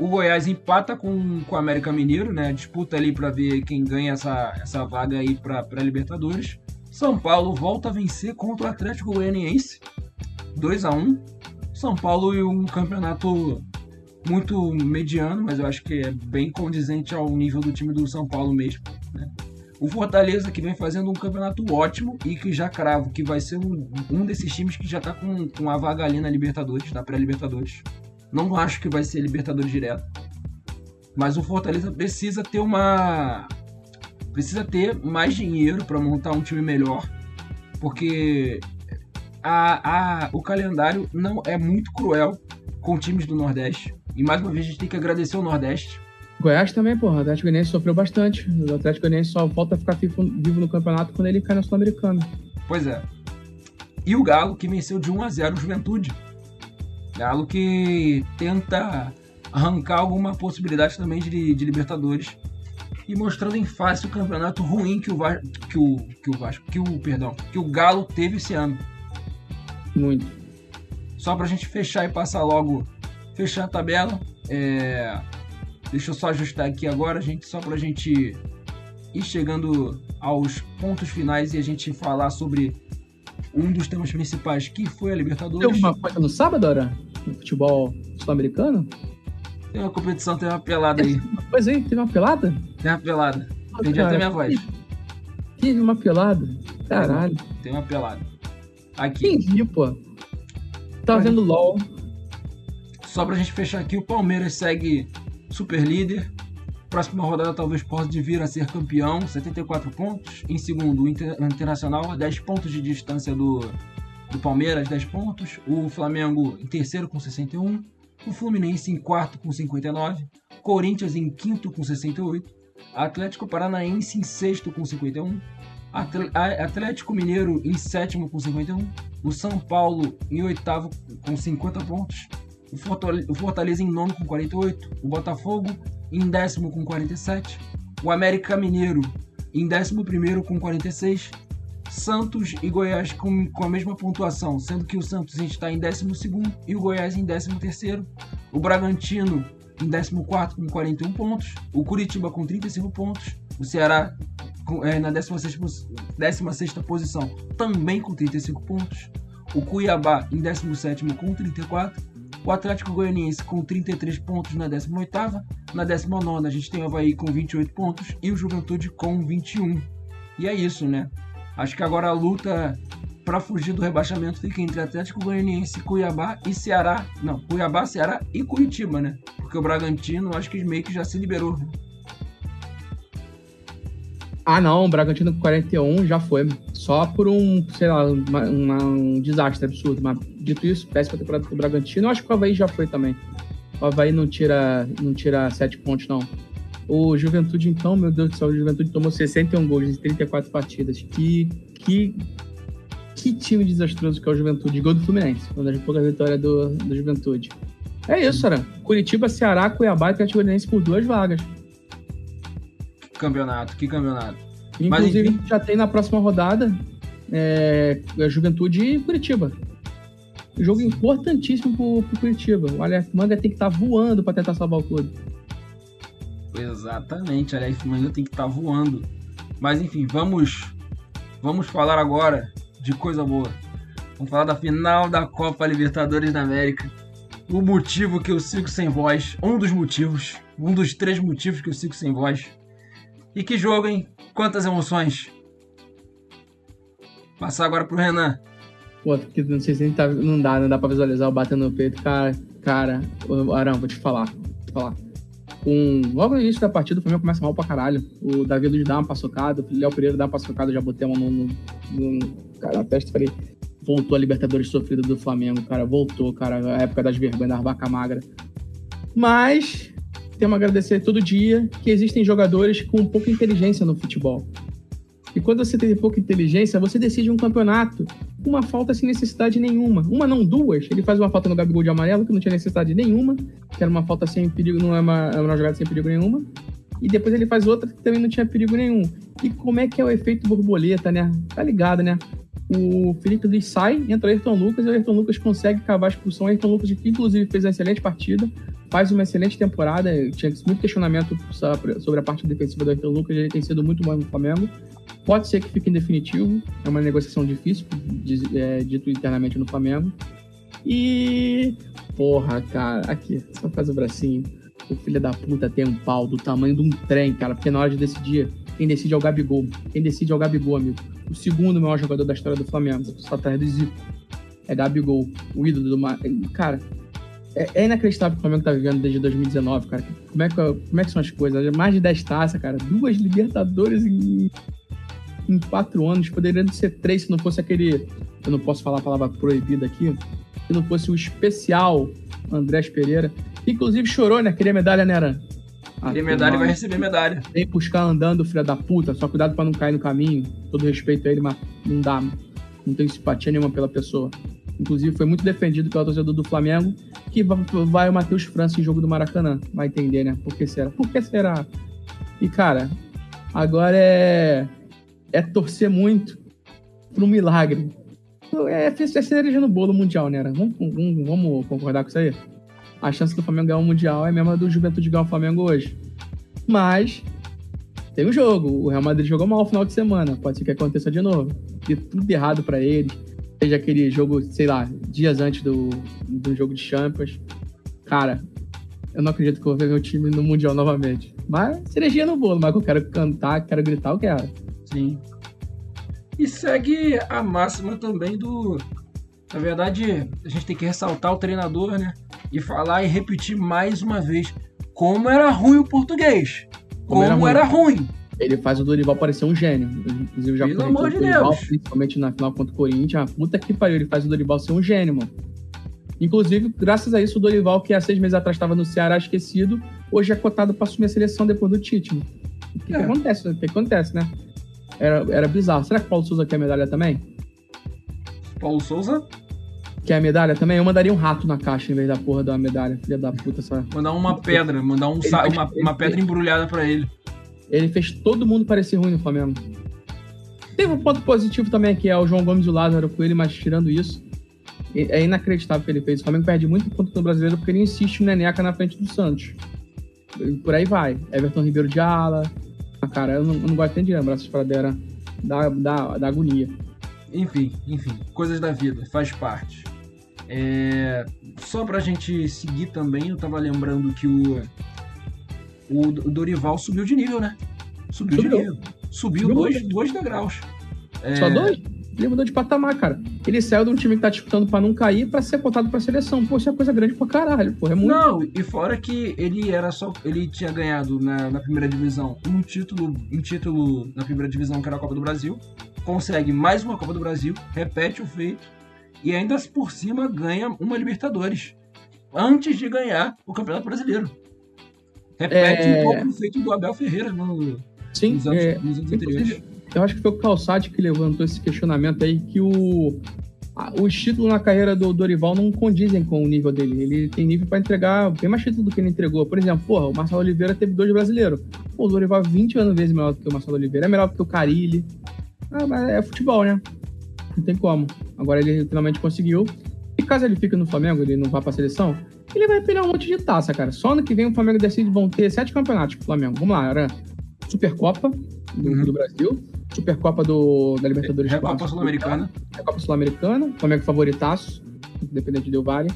O Goiás empata com, com o América Mineiro, né? Disputa ali pra ver quem ganha essa, essa vaga aí pra, pra Libertadores. São Paulo volta a vencer contra o Atlético Goianiense. dois a um. São Paulo e um campeonato muito mediano, mas eu acho que é bem condizente ao nível do time do São Paulo mesmo, né? O Fortaleza, que vem fazendo um campeonato ótimo e que já cravo que vai ser um, um desses times que já tá com, com a vaga ali na Libertadores, na pré-Libertadores. Não acho que vai ser Libertadores direto, mas o Fortaleza precisa ter uma... Precisa ter mais dinheiro para montar um time melhor, porque... A, a, o calendário não é muito cruel com times do Nordeste. E mais uma vez a gente tem que agradecer o Nordeste. Goiás também, porra. O Atlético Goianiense sofreu bastante. O Atlético Goianiense só volta a ficar vivo no campeonato quando ele cai na Sul-Americana. Pois é. E o Galo, que venceu de um a zero o Juventude. Galo que tenta arrancar alguma possibilidade também de, de Libertadores. E mostrando em face o campeonato ruim que o, Va- que o, que o Vasco, que o, perdão, que o Galo teve esse ano. Muito. Só pra gente fechar e passar logo, fechar a tabela, é... deixa eu só ajustar aqui agora, gente, só pra gente ir chegando aos pontos finais e a gente falar sobre um dos temas principais que foi a Libertadores. Tem alguma coisa no sábado, Aran? No futebol sul-americano? Tem uma competição, tem uma pelada aí. Pois é, teve uma pelada? Tem uma pelada. Ah, entendi até minha voz. Teve uma pelada? Caralho. Tem uma pelada. Aqui. Entendi, pô. Tá vendo LOL. Só pra gente fechar aqui, o Palmeiras segue super líder. Próxima rodada talvez possa vir a ser campeão, setenta e quatro pontos. Em segundo, o Inter- Internacional, dez pontos de distância do, do Palmeiras, dez pontos. O Flamengo em terceiro com sessenta e um. O Fluminense em quarto com cinquenta e nove. Corinthians em quinto com sessenta e oito. Atlético Paranaense em sexto com cinquenta e um. Atlético Mineiro em sétimo com cinquenta e um, o São Paulo em oitavo com cinquenta pontos, o Fortaleza em nono com quarenta e oito, o Botafogo em décimo com quarenta e sete, o América Mineiro em décimo primeiro com quarenta e seis, Santos e Goiás com, com a mesma pontuação, sendo que o Santos está em décimo segundo e o Goiás em décimo terceiro. O Bragantino em décimo quarto com quarenta e um pontos, o Curitiba com trinta e cinco pontos, o Ceará na décima sexta posição também com trinta e cinco pontos, o Cuiabá em décimo sétimo com trinta e quatro, o Atlético Goianiense com trinta e três pontos na décima oitava, na décima nona a gente tem o Avaí com vinte e oito pontos e o Juventude com vinte e um. E é isso, né? Acho que agora a luta para fugir do rebaixamento fica entre Atlético Goianiense, Cuiabá e Ceará. Não, Cuiabá, Ceará e Curitiba, né? Porque o Bragantino acho que meio que já se liberou. Ah não, o Bragantino com quarenta e um já foi. Só por um, sei lá, uma, uma, um desastre absurdo. Mas dito isso, péssima temporada do Bragantino. Eu acho que o Avaí já foi também. O Avaí não tira, não tira sete pontos, não. O Juventude, então, meu Deus do céu, o Juventude tomou sessenta e um gols em trinta e quatro partidas. Que... que Que time desastroso que é o Juventude. Gol do Fluminense. Uma das poucas vitórias do, do Juventude. É isso, Aran. Curitiba, Ceará, Cuiabá e Atlético Mineiro por duas vagas. Que campeonato, que campeonato. Inclusive, mas, já tem na próxima rodada é, Juventude e Curitiba. Um jogo importantíssimo pro, pro Curitiba. O Alex Manga tem que estar tá voando para tentar salvar o clube. Exatamente, o Alex Manga tem que estar tá voando. Mas, enfim, vamos, vamos falar agora de coisa boa. Vamos falar da final da Copa Libertadores da América. O motivo que eu sigo sem voz. Um dos motivos. Um dos três motivos que eu sigo sem voz. E que jogo, hein? Quantas emoções. Passar agora pro Renan. Pô, não sei se a gente tá... Não dá, não dá pra visualizar o batendo no peito. Cara, cara... Aran, vou te falar. Vou te falar. Um, logo no início da partida, o Flamengo começa mal pra caralho. O Davi Luiz dá uma paçocada, o Léo Pereira dá uma paçocada, eu já botei a mão no... no cara, a testa, falei, voltou a Libertadores sofrida do Flamengo, cara, voltou, cara, a época das vergonhas, das vacas magras. Mas, temos a agradecer todo dia que existem jogadores com pouca inteligência no futebol. E quando você tem pouca inteligência, você decide um campeonato com uma falta sem necessidade nenhuma. Uma não, duas. Ele faz uma falta no Gabigol de amarelo, que não tinha necessidade nenhuma, que era uma falta sem perigo, não é uma, uma jogada sem perigo nenhuma. E depois ele faz outra que também não tinha perigo nenhum. E como é que é o efeito borboleta, né? Tá ligado, né? O Felipe Luís sai, entra o Ayrton Lucas, e o Ayrton Lucas consegue cavar a expulsão. O Ayrton Lucas, que inclusive fez uma excelente partida, faz uma excelente temporada. Tinha muito questionamento sobre a parte defensiva do Ayrton Lucas, ele tem sido muito bom no Flamengo. Pode ser que fique indefinitivo, é uma negociação difícil, dito internamente no Flamengo. E... porra, cara, aqui, só faz o bracinho. O filho da puta tem um pau do tamanho de um trem, cara, porque na hora de decidir, quem decide é o Gabigol. Quem decide é o Gabigol, amigo. O segundo maior jogador da história do Flamengo, só atrás do Zico. É Gabigol, o ídolo do mar. Cara, é, é inacreditável o que o Flamengo tá vivendo desde dois mil e dezenove, cara. Como é que, como é que são as coisas? Mais de dez taças, cara. Duas Libertadores em, em quatro anos. Poderiam ser três se não fosse aquele... Eu não posso falar a palavra proibida aqui. Se não fosse o especial Andrés Pereira. Inclusive chorou, né? Queria medalha, né, Aran? Ah, queria medalha e vai receber medalha. Vem buscar andando, filha da puta. Só cuidado pra não cair no caminho. Todo respeito a ele, mas não dá. Não tenho simpatia nenhuma pela pessoa. Inclusive, foi muito defendido pelo torcedor do Flamengo, que vai o Matheus França em jogo do Maracanã. Vai entender, né? Por que será? Por que será? E, cara, agora é... é torcer muito pra um milagre. É, é cereja no bolo mundial, né, Aran? Vamos, vamos, vamos concordar com isso aí? A chance do Flamengo ganhar o Mundial é a mesma do Juventude ganhar o Flamengo hoje. Mas tem um jogo. O Real Madrid jogou mal no final de semana. Pode ser que aconteça de novo. Dê tudo errado pra ele. Seja aquele jogo, sei lá, dias antes do, do jogo de Champions. Cara, eu não acredito que eu vou ver meu time no Mundial novamente. Mas cerejinha no bolo. Mas eu quero cantar, quero gritar, eu quero. Sim. E segue a máxima também do... Na verdade, a gente tem que ressaltar o treinador, né? E falar e repetir mais uma vez como era ruim o português. Como, como era, ruim. era ruim. Ele faz o Dorival parecer um gênio. Inclusive, já Pelo amor de Dorival, Deus. Principalmente na final contra o Corinthians. Puta que pariu, ele faz o Dorival ser um gênio, mano. Inclusive, graças a isso, o Dorival, que há seis meses atrás estava no Ceará esquecido, hoje é cotado para assumir a seleção depois do título. O que, é. que acontece? O que acontece, né? Era, era bizarro. Será que o Paulo Souza quer medalha também? Paulo Souza? Quer a medalha também? Eu mandaria um rato na caixa em vez da porra da medalha, filha da puta. Sabe? Mandar uma pedra, mandar um sa- fez, uma, uma pedra fez, embrulhada pra ele. Ele fez todo mundo parecer ruim no Flamengo. Teve um ponto positivo também, que é o João Gomes e o Lázaro Coelho, mas tirando isso, é inacreditável o que ele fez. O Flamengo perde muito ponto do brasileiro porque ele insiste no Neneca na frente do Santos. E por aí vai. Everton Ribeiro de ala. Cara, eu não, eu não gosto nem de lembrar essa história da, da, da agonia. Enfim, enfim. Coisas da vida, faz parte. É... Só pra gente seguir também, eu tava lembrando que o, o Dorival subiu de nível, né? Subiu, subiu. de nível. Subiu, subiu dois, dois degraus. É... Só dois? Ele mudou de patamar, cara. Ele saiu de um time que tá disputando pra não cair pra ser cotado pra seleção. Pô, isso é coisa grande pra caralho, porra. É muito... Não, e fora que ele era só... Ele tinha ganhado na, na primeira divisão um título, um título na primeira divisão, que era a Copa do Brasil. Consegue mais uma Copa do Brasil, repete o feito. E ainda por cima ganha uma Libertadores. Antes de ganhar o Campeonato Brasileiro. Repete é... um pouco o feito do Abel Ferreira no, Sim, nos anos, é... nos anos anteriores. Eu acho que foi o Calçade que levantou esse questionamento aí, que o, a, os títulos na carreira do Dorival não condizem com o nível dele. Ele tem nível para entregar bem mais título do que ele entregou. Por exemplo, porra, o Marcelo Oliveira teve dois brasileiros. Pô, o Dorival é vinte anos vezes melhor do que o Marcelo Oliveira. É melhor do que o Carille. Ah, mas é futebol, né? Não tem como. Agora ele finalmente conseguiu. E caso ele fique no Flamengo, ele não vá para a seleção, ele vai pegar um monte de taça, cara. Só ano que vem o Flamengo decide, vão ter sete campeonatos pro Flamengo. Vamos lá, era Supercopa do, uhum. do Brasil. Supercopa do, da Libertadores. É, Copa Sul-Americana. É Copa Sul-Americana. Flamengo favoritaço, independente do Vale.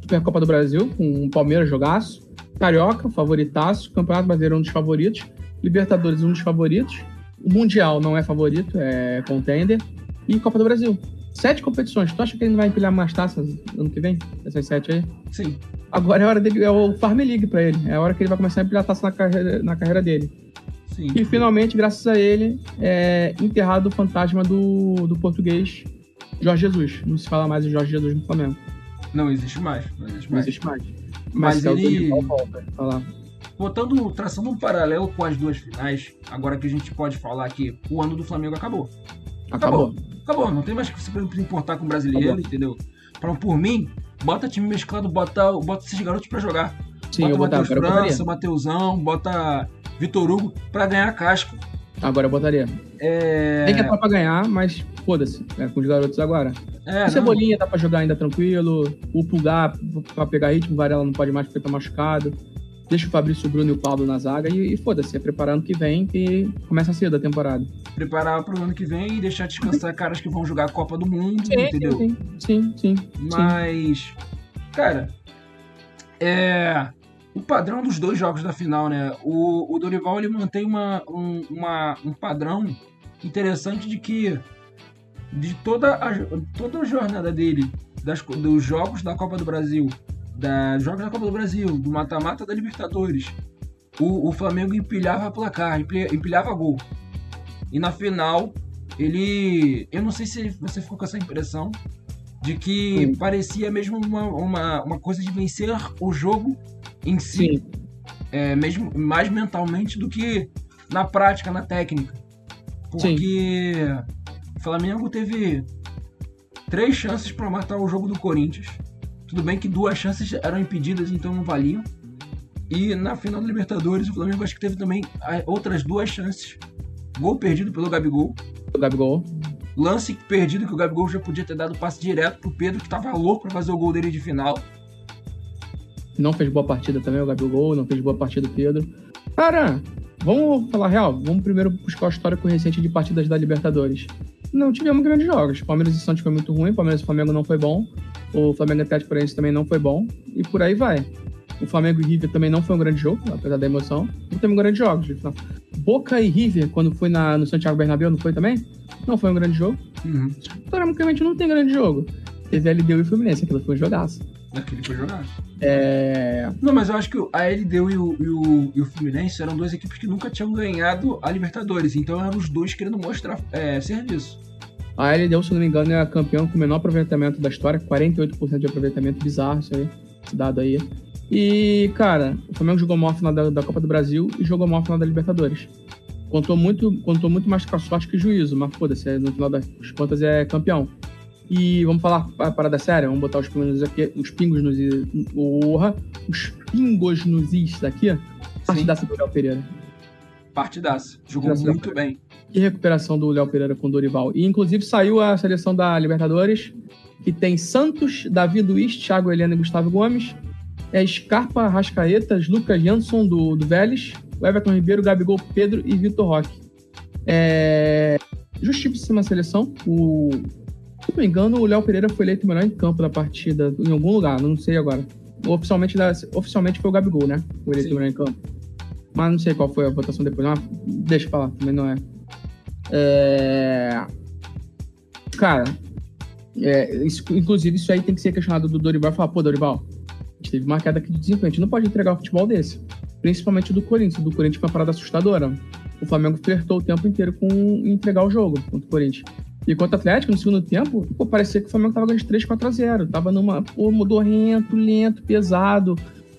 Supercopa do Brasil, com o Palmeiras jogaço. Carioca, favoritaço. Campeonato Brasileiro, um dos favoritos. Libertadores, um dos favoritos. O Mundial não é favorito, é contender. E Copa do Brasil. Sete competições. Tu acha que ele não vai empilhar mais taças ano que vem? Essas sete aí? Sim. Agora é a hora dele, é o Farm League pra ele. É a hora que ele vai começar a empilhar taça na carreira, na carreira dele. Sim. E finalmente, graças a ele, é enterrado o fantasma do, do português Jorge Jesus. Não se fala mais de Jorge Jesus no Flamengo. Não existe mais. Não existe mais. Não existe mais. Mas, Mas ele... Volta, Botando, traçando um paralelo com as duas finais, agora que a gente pode falar que o ano do Flamengo acabou. Acabou. Acabou. Acabou. Não tem mais que se importar com o brasileiro, acabou. Entendeu? Pra, por mim, bota time mesclado, bota, bota esses garotos pra jogar. Sim, bota eu Matheus França, Matheusão, bota... Vitor Hugo, pra ganhar casco. Agora eu botaria. É... Tem que entrar pra ganhar, mas foda-se. É com os garotos agora. É, o Cebolinha dá pra jogar ainda tranquilo. O Pulgar pra pegar ritmo. O Varela não pode mais porque tá machucado. Deixa o Fabrício, o Bruno e o Paulo na zaga. E, e foda-se. É preparar ano que vem que começa cedo a temporada. Preparar pro ano que vem e deixar descansar caras que vão jogar a Copa do Mundo, sim, entendeu? Sim, sim, sim. Mas, sim. Cara, é... O padrão dos dois jogos da final, né? O, o Dorival, ele mantém uma, um, uma, um padrão interessante de que de toda a, toda a jornada dele, das, dos jogos da Copa do Brasil, dos jogos da Copa do Brasil, do mata-mata da Libertadores, o, o Flamengo empilhava placar, empilhava gol. E na final, ele... Eu não sei se você ficou com essa impressão de que hum. parecia mesmo uma, uma, uma coisa de vencer o jogo em si, é, mesmo, mais mentalmente do que na prática, na técnica. Porque o Flamengo teve três chances para matar o jogo do Corinthians. Tudo bem que duas chances eram impedidas, então não valiam. E na final da Libertadores, o Flamengo acho que teve também outras duas chances. Gol perdido pelo Gabigol. O Gabigol. Lance perdido que o Gabigol já podia ter dado passe direto pro Pedro, que tava louco para fazer o gol dele de final. Não fez boa partida também o Gabigol, não fez boa partida o Pedro. Aran, vamos falar real? Vamos primeiro buscar o histórico recente de partidas da Libertadores. Não tivemos grandes jogos. Palmeiras e Santos foi muito ruim, Palmeiras e Flamengo não foi bom. O Flamengo e Atlético Paranaense também não foi bom. E por aí vai. O Flamengo e River também não foi um grande jogo, apesar da emoção. Não teve um grande jogo. Não. Boca e River, quando foi na, no Santiago Bernabéu, não foi também? Não foi um grande jogo. Uhum. Historicamente não tem grande jogo. Teve a L D U e o Fluminense, aquilo foi um jogaço. Aquele foi jogar. É... Não, mas eu acho que a L D U e o, e, o, e o Fluminense eram duas equipes que nunca tinham ganhado a Libertadores. Então eram os dois querendo mostrar é, serviço. A L D U, se não me engano, é a campeã com o menor aproveitamento da história. quarenta e oito por cento de aproveitamento, bizarro isso aí. Esse dado aí. E, cara, o Flamengo jogou mal a final da, da Copa do Brasil e jogou mal a final da Libertadores. Contou muito, contou muito mais com a sorte que o juízo. Mas, foda-se, no final das contas é campeão. E vamos falar a parada séria? Vamos botar os pingos aqui, os pingos nos is, orra, os pingos nos is daqui. Partidaça do Léo Pereira. Partidaça. Jogou partidaça muito bem. Que recuperação do Léo Pereira com o Dorival. E, inclusive, saiu a seleção da Libertadores, que tem Santos, Davi Luiz, Thiago Helena e Gustavo Gomes, é Scarpa, Rascaetas, Lucas Jansson do, do Vélez, Everton Ribeiro, Gabigol, Pedro e Vítor Roque. É... Justíssima seleção. O... Se não me engano, o Léo Pereira foi eleito o melhor em campo da partida, em algum lugar, não sei agora. Oficialmente, da... Oficialmente foi o Gabigol, né? Foi eleito o melhor em campo. Mas não sei qual foi a votação depois. Não, deixa pra lá, também não é... é... Cara... É, isso, inclusive, isso aí tem que ser questionado do Dorival. Falar, pô, Dorival, a gente teve marcada aqui de desempenho, a gente não pode entregar um futebol desse, principalmente do Corinthians. Do Corinthians foi uma parada assustadora. O Flamengo flertou o tempo inteiro com entregar o jogo contra o Corinthians. E contra o Atlético, no segundo tempo, pô, parecia que o Flamengo tava ganhando três, quatro a zero. Tava numa, pô, modorrento, lento, pesado.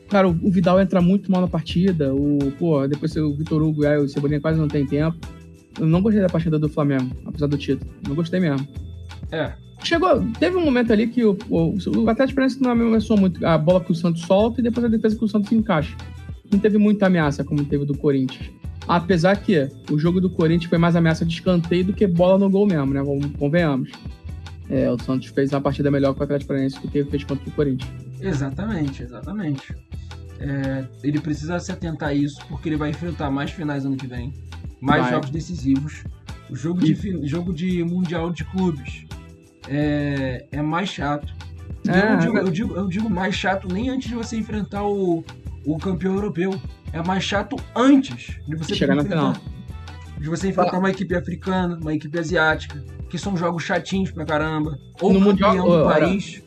Cara, o, o Vidal entra muito mal na partida. O, pô, depois o Vitor Hugo e o Cebolinha quase não tem tempo. Eu não gostei da partida do Flamengo, apesar do título. Não gostei mesmo. É. Chegou, teve um momento ali que o, o, o Atlético Paranaense não ameaçou muito a bola que o Santos solta e depois a defesa que o Santos encaixa. Não teve muita ameaça como teve do Corinthians. Apesar que o jogo do Corinthians foi mais ameaça de escanteio do que bola no gol mesmo, né? Convenhamos. É, o Santos fez uma partida melhor com o Atlético Paranaense do que fez contra o Corinthians. Exatamente, exatamente. É, ele precisa se atentar a isso porque ele vai enfrentar mais finais ano que vem, mais vai. Jogos decisivos. O jogo de, e... jogo de Mundial de Clubes. É, é mais chato. É, eu, digo, eu, digo, eu digo mais chato nem antes de você enfrentar o, o campeão europeu. É mais chato antes de você chegar na final. De você enfrentar ah. uma equipe africana, uma equipe asiática, que são jogos chatinhos pra caramba. Ou no campeão mundial, do Paris.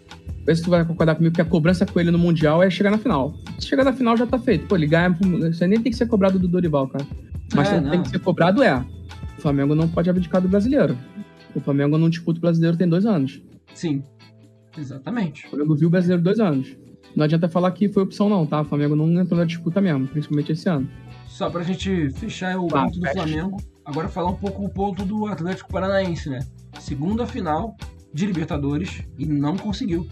Vê se tu vai concordar comigo que a cobrança com ele no Mundial é chegar na final. Se chegar na final já tá feito. Pô, ele ganha. Você nem tem que ser cobrado do Dorival, cara. Mas é, tem que ser cobrado é. O Flamengo não pode abdicar do brasileiro. O Flamengo não disputa o brasileiro tem dois anos. Sim, exatamente. O Flamengo viu o brasileiro dois anos. Não adianta falar que foi opção não, tá? O Flamengo não entrou na disputa mesmo, principalmente esse ano. Só pra gente fechar o tá, ponto do fecha. Flamengo, agora falar um pouco o ponto do Atlético Paranaense, né? Segunda final de Libertadores e não conseguiu.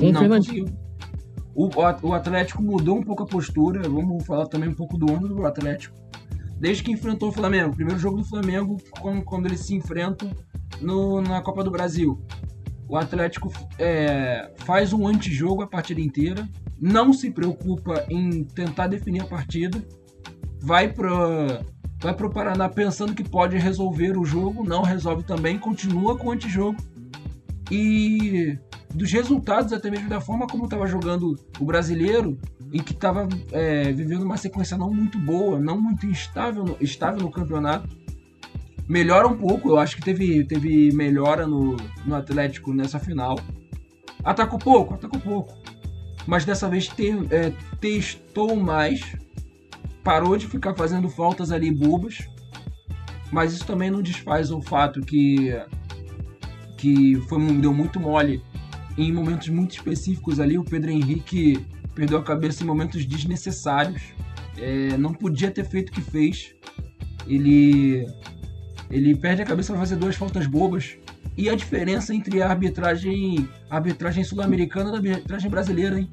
Um não conseguiu. O, o Atlético mudou um pouco a postura, vamos falar também um pouco do ônibus do Atlético. Desde que enfrentou o Flamengo, primeiro jogo do Flamengo, quando, quando eles se enfrentam, No, na Copa do Brasil, o Atlético é, faz um antijogo a partida inteira, não se preocupa em tentar definir a partida, vai para vai pro Paraná pensando que pode resolver o jogo, não resolve também, continua com o antijogo. E dos resultados, até mesmo da forma como estava jogando o brasileiro, em que estava é, vivendo uma sequência não muito boa, não muito instável, estável no campeonato, melhora um pouco, eu acho que teve, teve melhora no, no Atlético nessa final. Atacou pouco, atacou pouco. Mas dessa vez te, é, testou mais, parou de ficar fazendo faltas ali bobas. Mas isso também não desfaz o fato que, que foi, deu muito mole em momentos muito específicos ali. O Pedro Henrique perdeu a cabeça em momentos desnecessários. É, não podia ter feito o que fez. Ele... Ele perde a cabeça para fazer duas faltas bobas. E a diferença entre a arbitragem, a arbitragem sul-americana e a arbitragem brasileira, hein?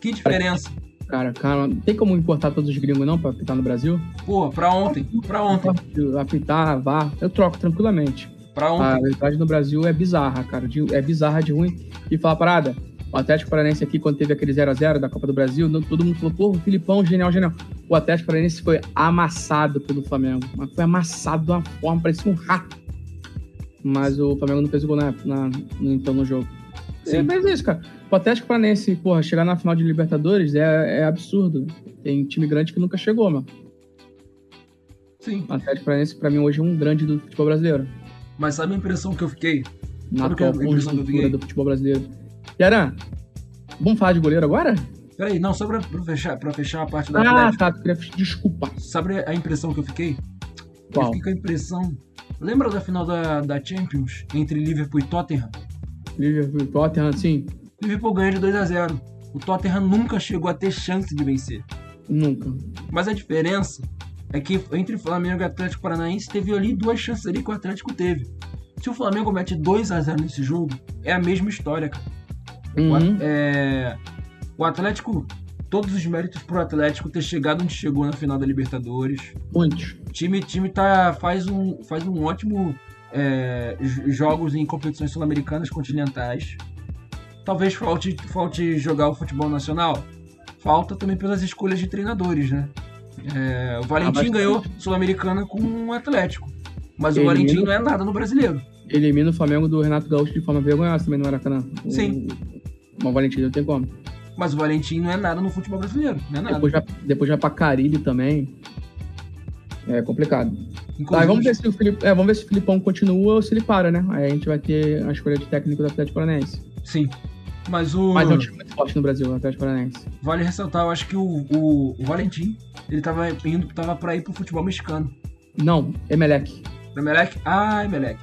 Que diferença. Cara, cara, não tem como importar todos os gringos não pra apitar no Brasil? Pô, pra ontem, pra ontem. Apitar, vá, eu troco tranquilamente. Pra ontem. A arbitragem no Brasil é bizarra, cara. É bizarra de ruim. E falar parada, o Atlético Paranaense aqui, quando teve aquele zero a zero da Copa do Brasil, todo mundo falou, pô, o Filipão, genial, genial. O Atlético Paranaense foi amassado pelo Flamengo. Mas foi amassado de uma forma, parecia um rato. Mas o Flamengo não fez o gol na, na, no, então, no jogo. Sim. Mas é isso, cara. O Atlético Paranaense, porra, chegar na final de Libertadores é, é absurdo. Tem time grande que nunca chegou, mano. Sim. O Atlético Paranaense, pra mim, hoje é um grande do futebol brasileiro. Mas sabe a impressão que eu fiquei? Na conjuntura que eu fiquei? Do futebol brasileiro. E Aran, vamos falar de goleiro agora? Peraí, não, só pra, pra, fechar, pra fechar a parte da Ah, Atlético, tá, tu queria desculpa. Sabe a impressão que eu fiquei? Qual? Eu fiquei com a impressão... Lembra da final da, da Champions entre Liverpool e Tottenham? Liverpool e Tottenham, sim. Liverpool ganhou de dois a zero. O Tottenham nunca chegou a ter chance de vencer. Nunca. Mas a diferença é que entre Flamengo e Atlético Paranaense teve ali duas chances ali que o Atlético teve. Se o Flamengo mete dois a zero nesse jogo, é a mesma história, cara. Uhum. O, é, o Atlético todos os méritos pro Atlético ter chegado onde chegou na final da Libertadores. Muitos. O time, time tá, faz, um, faz um ótimo é, jogos em competições sul-americanas, continentais. Talvez falte, falte jogar o futebol nacional. Falta também pelas escolhas de treinadores, né? É, o Valentim ah, ganhou Sul-Americana com o um Atlético. Mas elimina, o Valentim não é nada no brasileiro. Elimina o Flamengo do Renato Gaúcho de forma vergonhosa também no Maracanã. Sim. Mas o Valentim não tem como. Mas o Valentim não é nada no futebol brasileiro. Não é nada. Depois já, depois já pra Carilho também. É complicado. Tá, vamos, ver se o Felipe, é, vamos ver se o Filipão continua ou se ele para, né? Aí a gente vai ter a escolha de técnico do Atlético Paranaense. Sim. Mas o... Mas é um time muito forte no Brasil, o Atlético Paranaense. Vale ressaltar, eu acho que o, o, o Valentim, ele tava indo, tava pra ir pro futebol mexicano. Não, Emelec. Emelec? Ah, Emelec.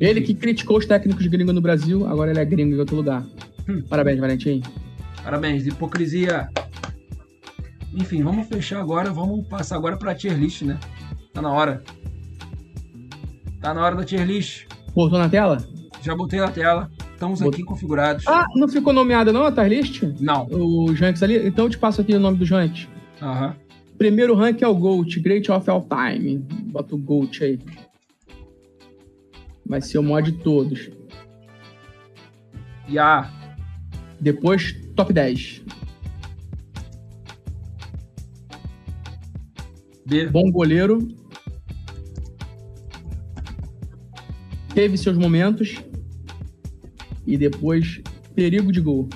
Ele que criticou os técnicos gringos no Brasil, agora ele é gringo em outro lugar. Hum. Parabéns, Valentim. Parabéns, hipocrisia. Enfim, vamos fechar agora, vamos passar agora pra tier list, né? Tá na hora. Tá na hora da tier list. Botou na tela? Já botei na tela. Estamos aqui configurados. Ah, não ficou nomeada não a tier list? Não. O Janks ali? Então eu te passo aqui o nome do Janks. Aham. Uhum. Primeiro rank é o GOAT, Great of All Time. Bota o GOAT aí. Vai ser o maior de todos. E yeah. Depois, top dez. B. Bom goleiro. Teve seus momentos. E depois, perigo de gol.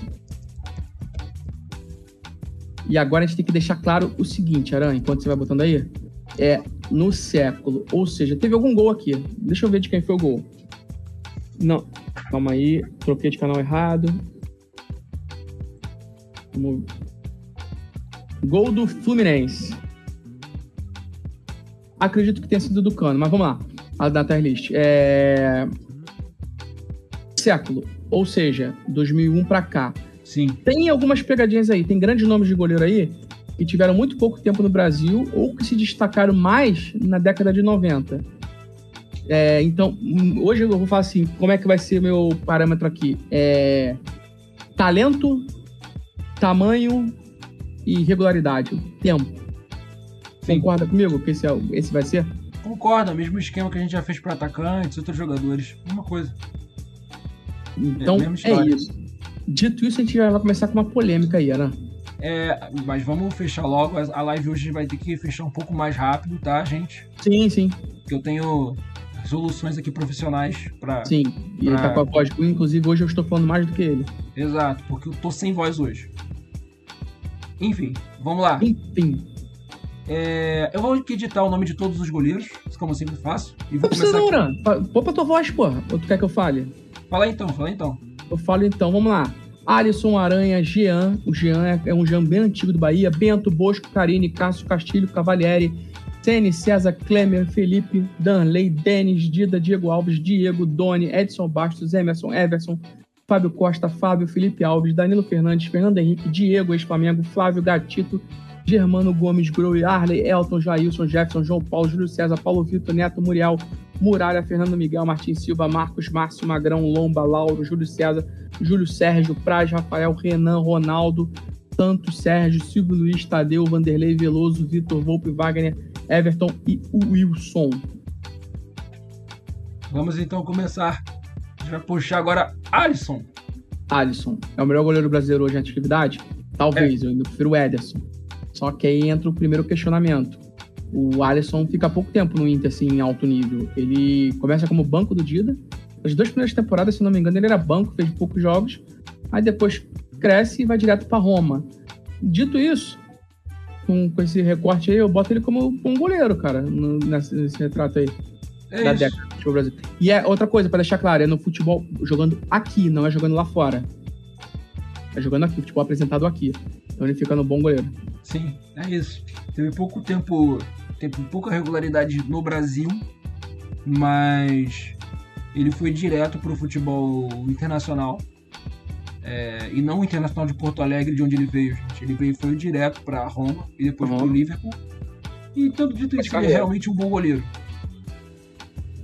E agora a gente tem que deixar claro o seguinte, Aran, enquanto você vai botando aí, é no século, ou seja, teve algum gol aqui. Deixa eu ver de quem foi o gol. Não, calma aí, troquei de canal errado. Vamos... Gol do Fluminense. Acredito que tenha sido do Cano, mas vamos lá. A da tier list. É... Século, ou seja, dois mil e um pra cá. Sim. Tem algumas pegadinhas aí, tem grandes nomes de goleiro aí que tiveram muito pouco tempo no Brasil ou que se destacaram mais na década de noventa. É, então, hoje eu vou falar assim, como é que vai ser meu parâmetro aqui? É, talento, tamanho e regularidade, tempo. Sim. Concorda comigo que esse, é, esse vai ser? Concordo, mesmo esquema que a gente já fez para atacantes, outros jogadores, uma coisa. Então, é, é isso. Dito isso, a gente vai começar com uma polêmica aí, Ana. É, mas vamos fechar logo. A live hoje vai ter que fechar um pouco mais rápido, tá, gente? Sim, sim. Porque eu tenho resoluções aqui profissionais pra... Sim, e pra... ele tá com a voz ruim. Inclusive, hoje eu estou falando mais do que ele. Exato, porque eu tô sem voz hoje. Enfim, vamos lá. Enfim. É, eu vou editar o nome de todos os goleiros, como eu sempre faço. E vou não começar precisa não, Ana. Pô pra tua voz, porra. Ou tu quer que eu fale? Fala aí, então, fala aí, então. Eu falo então, vamos lá. Alisson, Aranha, Jean. O Jean é, é um Jean bem antigo do Bahia. Bento, Bosco, Carine, Cássio, Castilho, Cavalieri, Sene, César, Klemer, Felipe, Danley, Denis, Dida, Diego Alves, Diego, Doni, Edson Bastos, Emerson, Everson, Fábio Costa, Fábio, Felipe Alves, Danilo Fernandes, Fernando Henrique, Diego, ex-Flamengo, Flávio, Gatito, Germano, Gomes, Grohe, Arley, Elton, Jailson, Jefferson, João Paulo, Júlio César, Paulo Vitor, Neto, Muriel, Muralha, Fernando Miguel, Martins Silva, Marcos, Márcio, Magrão, Lomba, Lauro, Júlio César, Júlio Sérgio, Praz, Rafael, Renan, Ronaldo, Santos, Sérgio, Silvio Luiz, Tadeu, Vanderlei, Veloso, Vitor, Volpe, Wagner, Everton e o Wilson. Vamos então começar. A gente vai puxar agora Alisson. Alisson é o melhor goleiro brasileiro hoje em atividade? Talvez, é. Eu ainda prefiro o Ederson. Só que aí entra o primeiro questionamento. O Alisson fica pouco tempo no Inter, assim, em alto nível. Ele começa como banco do Dida. As duas primeiras temporadas, se não me engano, ele era banco, fez poucos jogos. Aí depois cresce e vai direto para Roma. Dito isso, com, com esse recorte aí, eu boto ele como um goleiro, cara, no, nesse, nesse retrato aí. É da isso. Década do futebol brasileiro. E é outra coisa, para deixar claro, é no futebol jogando aqui, não é jogando lá fora. É jogando aqui, futebol apresentado aqui. Então ele fica no bom goleiro. Sim, é isso. Teve pouco tempo, teve pouca regularidade no Brasil, mas ele foi direto pro futebol internacional, é, e não o internacional de Porto Alegre, de onde ele veio, gente. Ele veio, foi direto pra Roma e depois uhum. pro Liverpool. E tanto dito isso, ele é realmente um bom goleiro.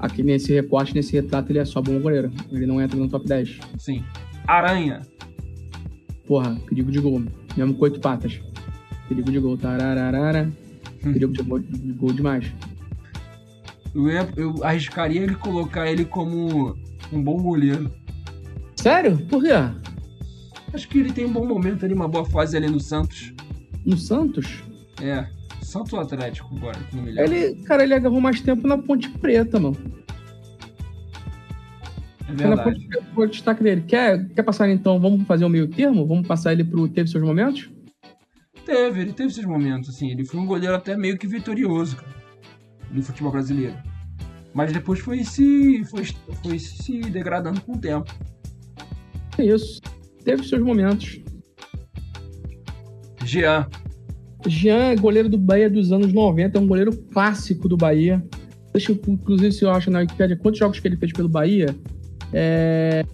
Aqui nesse recorte, nesse retrato, ele é só bom goleiro. Ele não entra no top dez. Sim. Aranha. Porra, perigo de gol. Mesmo com oito patas. Perigo de gol, tarararara. Perigo de gol, de gol demais. Eu, ia, eu arriscaria ele colocar ele como um bom goleiro. Sério? Por quê? Acho que ele tem um bom momento ali, uma boa fase ali no Santos. No Santos? É, Santos Atlético agora, no melhor. Ele, cara, ele agarrou mais tempo na Ponte Preta, mano. É verdade. Na Ponte Preta foi o destaque dele. Quer, quer passar então, vamos fazer um meio termo? Vamos passar ele pro teve seus momentos? Teve, ele teve seus momentos, assim. Ele foi um goleiro até meio que vitorioso, cara, no futebol brasileiro. Mas depois foi se, foi, foi se degradando com o tempo. É isso. Teve seus momentos. Jean. Jean é goleiro do Bahia dos anos noventa, é um goleiro clássico do Bahia. Deixa eu, inclusive, se eu acho na Wikipedia quantos jogos que ele fez pelo Bahia. É...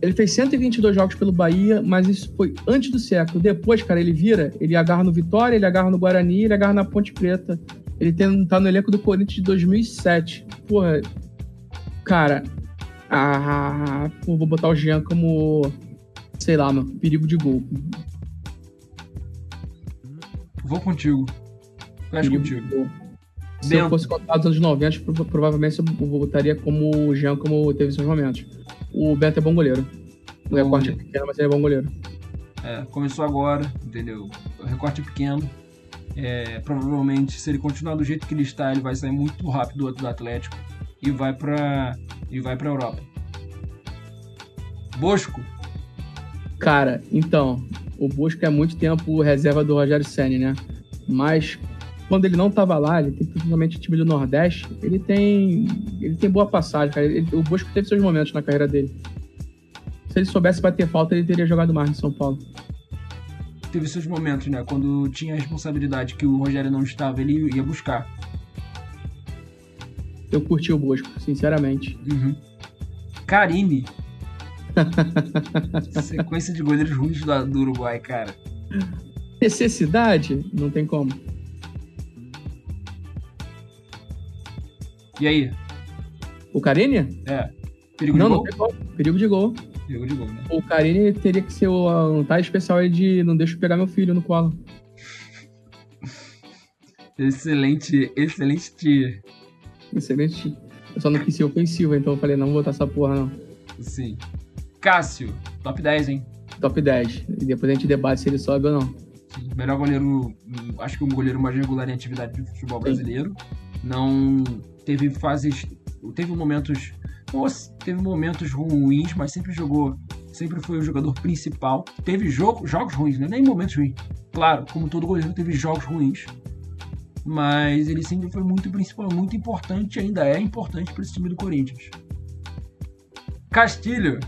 Ele fez cento e vinte e dois jogos pelo Bahia, mas isso foi antes do século. Depois, cara, ele vira, ele agarra no Vitória, ele agarra no Guarani, ele agarra na Ponte Preta. Ele tem, tá no elenco do Corinthians de dois mil e sete. Porra, cara... Ah, pô, vou botar o Jean como... Sei lá, mano. Perigo de gol. Vou contigo. Fecha contigo. Se Bento. Eu fosse contar dos anos noventa, provavelmente eu votaria como o Jean, como teve seus momentos. O Bento é bom goleiro. O bom, recorte é pequeno, mas ele é bom goleiro. É, começou agora, entendeu? O recorte é pequeno. É, provavelmente, se ele continuar do jeito que ele está, ele vai sair muito rápido do Atlético e vai pra... e vai pra Europa. Bosco. Cara, então, o Bosco é muito tempo reserva do Rogério Ceni, né? Mas quando ele não tava lá, ele tem principalmente o time do Nordeste, ele tem ele tem boa passagem, cara. Ele, o Bosco teve seus momentos na carreira dele. Se ele soubesse bater falta, ele teria jogado mais no São Paulo. Teve seus momentos, né? Quando tinha a responsabilidade que o Rogério não estava, ele ia buscar. Eu curti o Bosco, sinceramente. Uhum. Carine. Sequência de goleiros ruins do, do Uruguai, cara. Necessidade? Não tem como. E aí? O Carine? É. Perigo não, de gol? Não, tem como. Perigo de gol. Perigo de gol, né? O Carine teria que ser um tal especial aí de não deixa eu pegar meu filho no colo. Excelente, excelente... Excelente. Eu só não quis ser ofensivo, então eu falei, não vou botar essa porra, não. Sim. Cássio, top dez, hein? Top dez. E depois a gente debate se ele sobe ou não. Sim. Melhor goleiro, acho que um goleiro mais regular em atividade de futebol brasileiro. Sim. Não teve fases, teve momentos, teve momentos ruins, mas sempre jogou, sempre foi o jogador principal. Teve jogo, jogos ruins, né? Nem momentos ruins. Claro, como todo goleiro teve jogos ruins. Mas ele sempre foi muito principal, muito importante, ainda é importante para esse time do Corinthians. Castilho.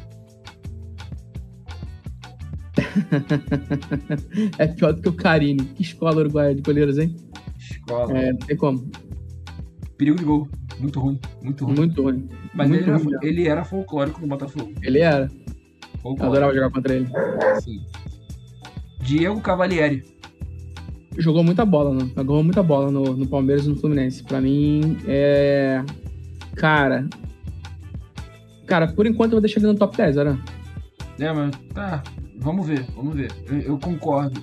É pior do que o Carine. Que escola uruguaia de goleiros, hein? Escola. É, não tem como. Perigo de gol. Muito ruim. Muito ruim. Muito ruim. Mas muito ele, ruim, era, ele era folclórico no Botafogo. Ele era. Folclórico. Eu adorava jogar contra ele. Sim. Diego Cavalieri. Jogou muita bola, né? Jogou muita bola no, no Palmeiras e no Fluminense. Pra mim, é... Cara... Cara, por enquanto eu vou deixar ele no top dez, Aran. É, mas tá... Vamos ver, vamos ver. Eu, eu concordo.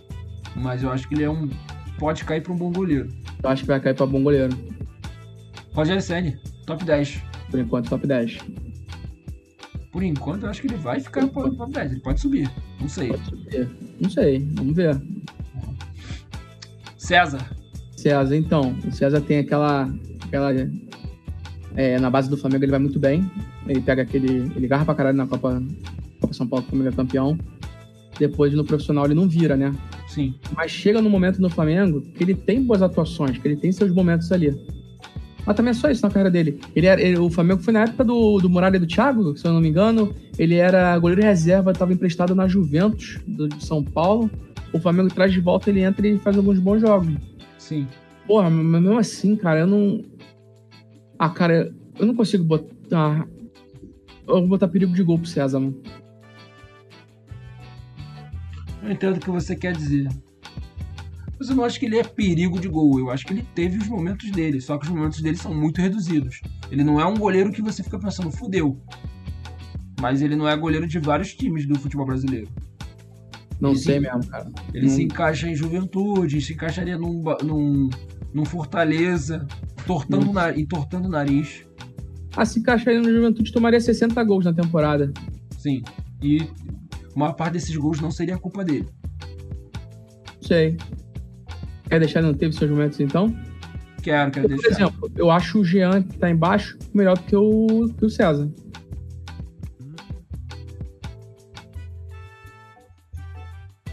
Mas eu acho que ele é um... Pode cair pra um bom goleiro. Eu acho que vai cair pra bom goleiro. Rogério Ceni, top dez. Por enquanto, top dez. Por enquanto, eu acho que ele vai ficar no top dez. Ele pode subir. Não sei. Pode subir. Não sei. Vamos ver. César. César, então. O César tem aquela... aquela é, na base do Flamengo ele vai muito bem. Ele pega aquele... Ele garra pra caralho na Copa, Copa São Paulo, que o Flamengo é campeão. Depois, no profissional, ele não vira, né? Sim. Mas chega no momento no Flamengo que ele tem boas atuações, que ele tem seus momentos ali. Mas também é só isso na carreira dele. Ele era, ele, o Flamengo foi na época do, do Muralha e do Thiago, se eu não me engano. Ele era goleiro reserva, estava emprestado na Juventus, do, de São Paulo. O Flamengo traz de volta, ele entra e faz alguns bons jogos. Sim. Porra, mas mesmo assim, cara, eu não... Ah, cara, eu não consigo botar... Eu vou botar perigo de gol pro César, mano. Eu entendo o que você quer dizer. Mas eu não acho que ele é perigo de gol. Eu acho que ele teve os momentos dele. Só que os momentos dele são muito reduzidos. Ele não é um goleiro que você fica pensando, fudeu. Mas ele não é goleiro de vários times do futebol brasileiro. Não ele sei se, mesmo, cara. Ele hum. se encaixa em Juventude, se encaixaria num, num, num Fortaleza, tortando hum. na, entortando o nariz. Ah, se encaixaria no Juventude, tomaria sessenta gols na temporada. Sim, e a maior parte desses gols não seria a culpa dele. Sei. Quer deixar ele não teve seus momentos, então? Quero, quero eu, deixar. Por exemplo, eu acho o Jean, que tá embaixo, melhor do que o, que o César.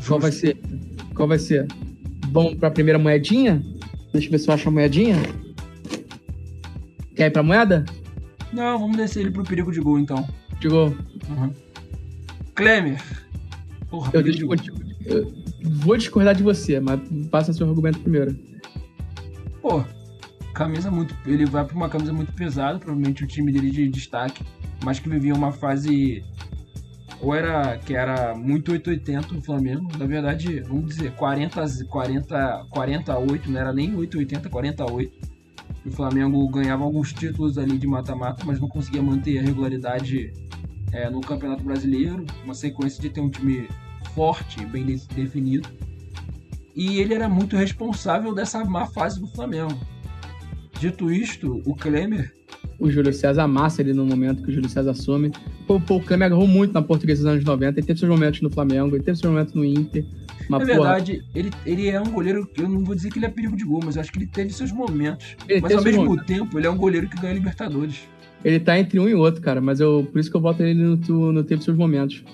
Qual vai ser? Qual vai ser? Vamos pra primeira moedinha? Deixa eu ver se eu acho a moedinha. Quer ir pra moeda? Não, vamos descer ele pro perigo de gol, então. De gol? Uhum. Klemer. Porra, eu perigo de gol. Eu vou discordar de você, mas passa seu argumento primeiro. Pô, camisa muito... Ele vai pra uma camisa muito pesada, provavelmente o time dele de destaque, mas que vivia uma fase... Ou era que era muito oitocentos e oitenta o Flamengo, na verdade, vamos dizer, quarenta, quarenta, quarenta e oito, não era nem oitocentos e oitenta, quarenta e oito. O Flamengo ganhava alguns títulos ali de mata-mata, mas não conseguia manter a regularidade é, no Campeonato Brasileiro, uma sequência de ter um time forte, bem definido. E ele era muito responsável dessa má fase do Flamengo. Dito isto, o Klemer... O Júlio César amassa ele no momento que o Júlio César assume. Pô, pô, o Klemer agarrou muito na Portuguesa dos anos noventa. Ele teve seus momentos no Flamengo, ele teve seus momentos no Inter. Na é verdade, ele, ele é um goleiro... Eu não vou dizer que ele é perigo de gol, mas eu acho que ele teve seus momentos. Ele mas ao mesmo momentos. tempo, ele é um goleiro que ganha Libertadores. Ele tá entre um e outro, cara. Mas eu, por isso que eu boto ele no, no teve seus momentos.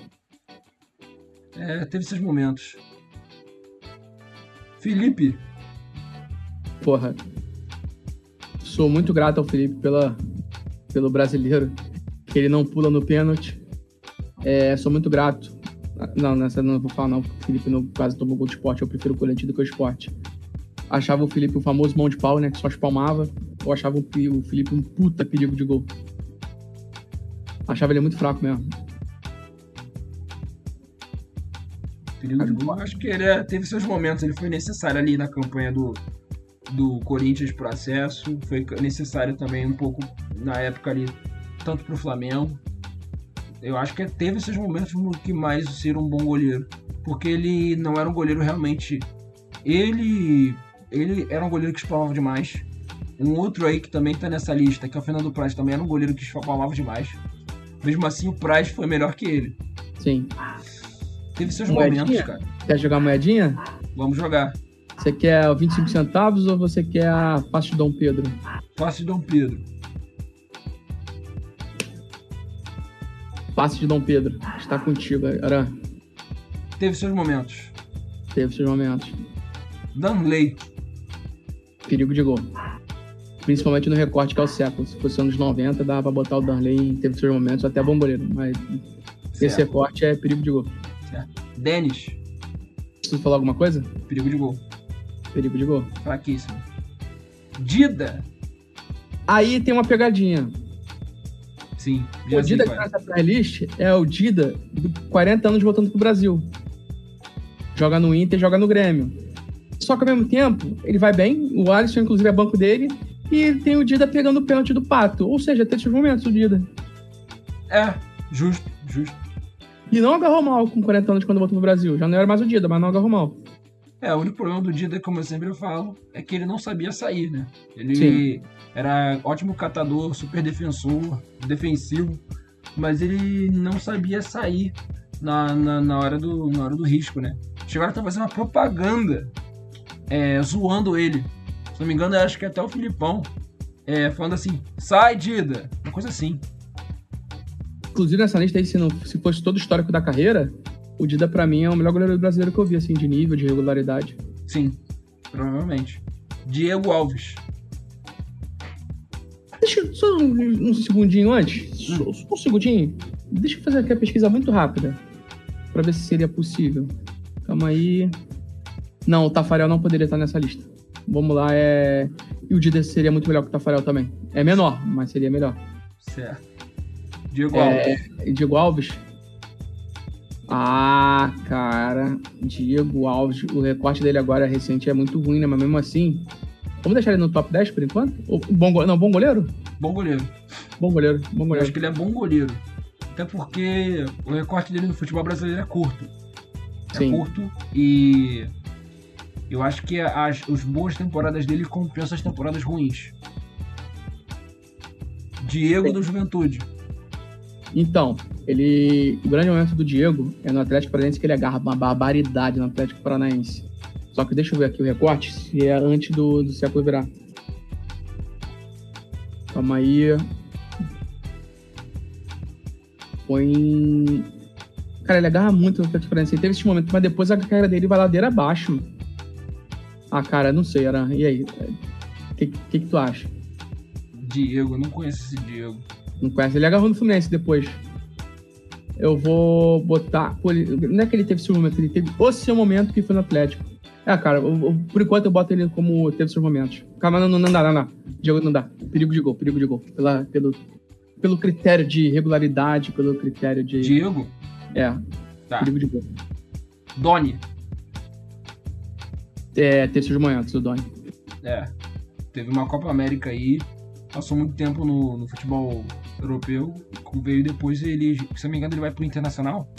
É, teve seus momentos. Felipe. Porra. Sou muito grato ao Felipe pela... pelo brasileiro, que ele não pula no pênalti. É, sou muito grato. Não, nessa não vou falar não, porque o Felipe no caso tomou gol de esporte, eu prefiro o coletivo do que o esporte. Achava o Felipe o famoso mão de pau, né, que só espalmava. Eu achava o Felipe um puta perigo de gol. Achava ele muito fraco mesmo. Perigo de gol, acho que ele é, teve seus momentos, ele foi necessário ali na campanha do... do Corinthians pro acesso, foi necessário também um pouco na época ali, tanto pro Flamengo. Eu acho que teve esses momentos que mais ser um bom goleiro, porque ele não era um goleiro realmente, ele ele era um goleiro que espalmava demais. Um outro aí que também tá nessa lista, que é o Fernando Praz, também era um goleiro que espalmava demais. Mesmo assim, o Praz foi melhor que ele. Sim. Teve seus moedinha? momentos, cara. Quer jogar moedinha? Vamos jogar. Você quer vinte e cinco centavos ou você quer a passe de Dom Pedro? Passe de Dom Pedro. Passe de Dom Pedro. Está contigo, Aran. Teve seus momentos. Teve seus momentos. Danley. Perigo de gol. Principalmente no recorte que é o século. Se fosse anos noventa, dava pra botar o Danley em teve seus momentos. Até bom goleiro. Mas certo. Esse recorte é perigo de gol. Certo. Denis. Preciso falar alguma coisa? Perigo de gol. Perigo de gol. Fraquíssimo. Dida. Aí tem uma pegadinha. Sim. O Dida que tá nessa playlist é o Dida de quarenta anos voltando pro Brasil. Joga no Inter, joga no Grêmio. Só que ao mesmo tempo, ele vai bem. O Alisson, inclusive, é banco dele. E tem o Dida pegando o pênalti do Pato. Ou seja, tem esses momentos o Dida. É, justo, justo. E não agarrou mal com quarenta anos quando voltou pro Brasil. Já não era mais o Dida, mas não agarrou mal. É, o único problema do Dida, como eu sempre falo, é que ele não sabia sair, né? Ele Sim. era ótimo catador, super defensor, defensivo, mas ele não sabia sair na, na, na, hora, do, na hora do risco, né? Chegaram a fazer uma propaganda é, zoando ele. Se não me engano, eu acho que até o Filipão é, falando assim, sai, Dida! Uma coisa assim. Inclusive, nessa lista aí, se, não, se fosse todo o histórico da carreira... O Dida, pra mim, é o melhor goleiro brasileiro que eu vi, assim, de nível, de regularidade. Sim, provavelmente. Diego Alves. Deixa eu... Só um, um segundinho antes. Hum. Só um segundinho. Deixa eu fazer aqui a pesquisa muito rápida. Pra ver se seria possível. Calma aí. Não, o Tafarel não poderia estar nessa lista. Vamos lá, é... E o Dida seria muito melhor que o Tafarel também. É menor, mas seria melhor. Certo. Diego Alves. É... Diego Alves... Ah, cara, Diego Alves, o recorte dele agora recente é muito ruim, né? Mas mesmo assim, vamos deixar ele no top dez por enquanto? Ou, bom go... Não, bom goleiro? Bom goleiro. Bom goleiro, bom goleiro. Eu acho que ele é bom goleiro, até porque o recorte dele no futebol brasileiro é curto. Sim. É curto e eu acho que as, as boas temporadas dele compensam as temporadas ruins. Diego Sim. do Juventude. Então, ele, o grande momento do Diego é no Atlético Paranaense, que ele agarra uma barbaridade no Atlético Paranaense. Só que deixa eu ver aqui o recorte, se é antes do, do século virar. Calma aí. Foi em... Cara, ele agarra muito no Atlético Paranaense. Ele teve esse momento, mas depois a carreira dele vai ladeira abaixo, mano. Ah, cara, não sei, Aran. E aí? O que, que que tu acha? Diego, eu não conheço esse Diego. Não conhece? Ele agarrou no Fluminense depois. Eu vou botar... Não é que ele teve seu momento, ele teve o seu momento que foi no Atlético. É, cara, eu, eu, por enquanto eu boto ele como teve seus momentos. Calma, não, não, não dá, não dá. Diego não dá. Perigo de gol, perigo de gol. Pela, pelo, pelo critério de regularidade, pelo critério de... Diego? É. Tá. Perigo de gol. Doni. É, teve seus momentos, o Doni. É. Teve uma Copa América aí. Passou muito tempo no, no futebol europeu. Veio depois ele... Se não me engano, ele vai pro Internacional?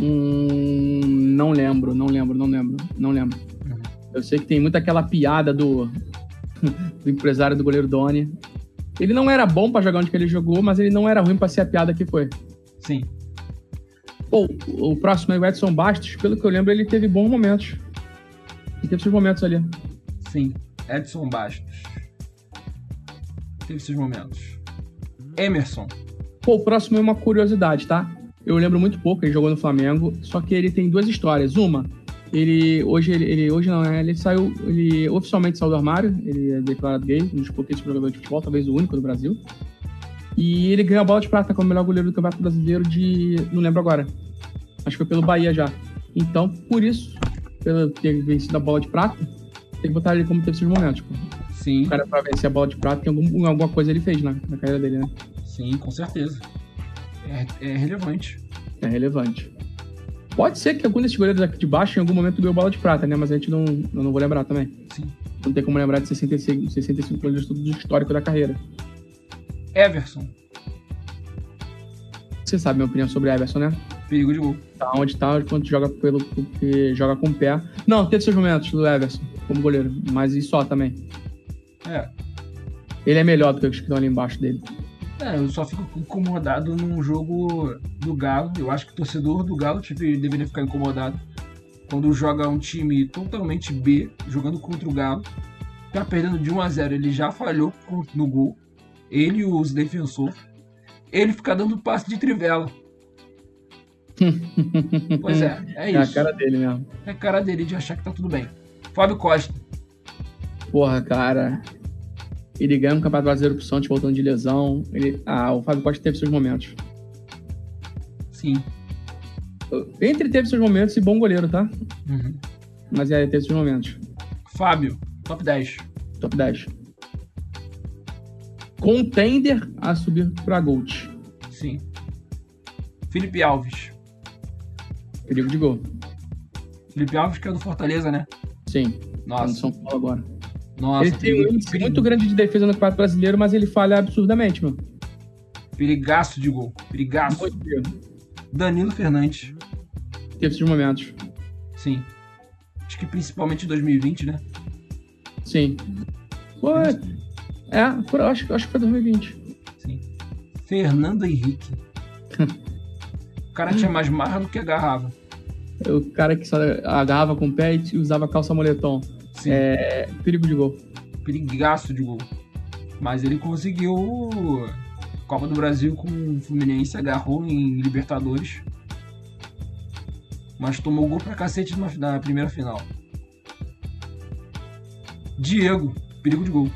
Hum, não lembro, não lembro, não lembro, não lembro. Uhum. Eu sei que tem muito aquela piada do, do empresário do goleiro Doni. Ele não era bom pra jogar onde que ele jogou, mas ele não era ruim pra ser a piada que foi. Sim. Pô, o próximo é o Edson Bastos. Pelo que eu lembro, ele teve bons momentos. Ele teve seus momentos ali. Sim, Edson Bastos. Teve seus momentos. Emerson. Pô, o próximo é uma curiosidade, tá? Eu lembro muito pouco, ele jogou no Flamengo, só que ele tem duas histórias. Uma, ele hoje, ele, ele, hoje não, né? Ele saiu, ele oficialmente saiu do armário, ele é declarado gay, um dos pouquíssimos jogadores de futebol, talvez o único do Brasil. E ele ganhou a bola de prata como melhor goleiro do Campeonato Brasileiro de... não lembro agora. Acho que foi pelo Bahia já. Então, por isso, pelo ter vencido a bola de prata, tem que botar ele como teve seus momentos, pô. Sim. O cara pra vencer a bola de prata, tem algum, alguma coisa ele fez na, na carreira dele, né? Sim, com certeza. É, é relevante. É relevante. Pode ser que algum desses goleiros aqui de baixo em algum momento ganhou bola de prata, né? Mas a gente não, eu não vou lembrar também. Sim. Não tem como lembrar de sessenta e cinco goleiros, tudo do histórico da carreira. Everson. Você sabe minha opinião sobre Everson, né? Perigo de gol. Tá onde tá, quando joga pelo porque joga com o pé. Não, teve seus momentos do Everson como goleiro, mas e só também. É. Ele é melhor do que os que estão ali embaixo dele. É, eu só fico incomodado num jogo do Galo. Eu acho que o torcedor do Galo tipo, deveria ficar incomodado quando joga um time totalmente B, jogando contra o Galo, tá perdendo de um a zero, ele já falhou no gol, ele e os defensores, ele fica dando passe de trivela. Pois é, é isso. É a cara dele mesmo. É a cara dele de achar que tá tudo bem. Fábio Costa. Porra, cara... Ele ganha um campeonato brasileiro pro Santos voltando de lesão. Ele... Ah, o Fábio Costa teve seus momentos. Sim. Entre teve seus momentos e bom goleiro, tá? Uhum. Mas é, teve seus momentos. Fábio, top dez. Top dez. Contender a subir pra Gold. Sim. Felipe Alves. Perigo de gol. Felipe Alves que é do Fortaleza, né? Sim. Nossa. Tá no São Paulo agora. Nossa, ele tem um índice muito grande de defesa no Campeonato Brasileiro, mas ele falha absurdamente, mano. Perigaço de gol. Perigaço. Muito Danilo Fernandes. Teve seus momentos. Sim. Acho que principalmente em dois mil e vinte, né? Sim. Pô, é, é acho, acho que foi dois mil e vinte. Sim. Fernando Henrique. O cara tinha mais marra do que agarrava. O cara que só agarrava com o pé e usava calça moletom. Sim. É, perigo de gol. Perigaço de gol. Mas ele conseguiu Copa do Brasil com o Fluminense, agarrou em Libertadores. Mas tomou gol pra cacete na primeira final. Diego, perigo de gol.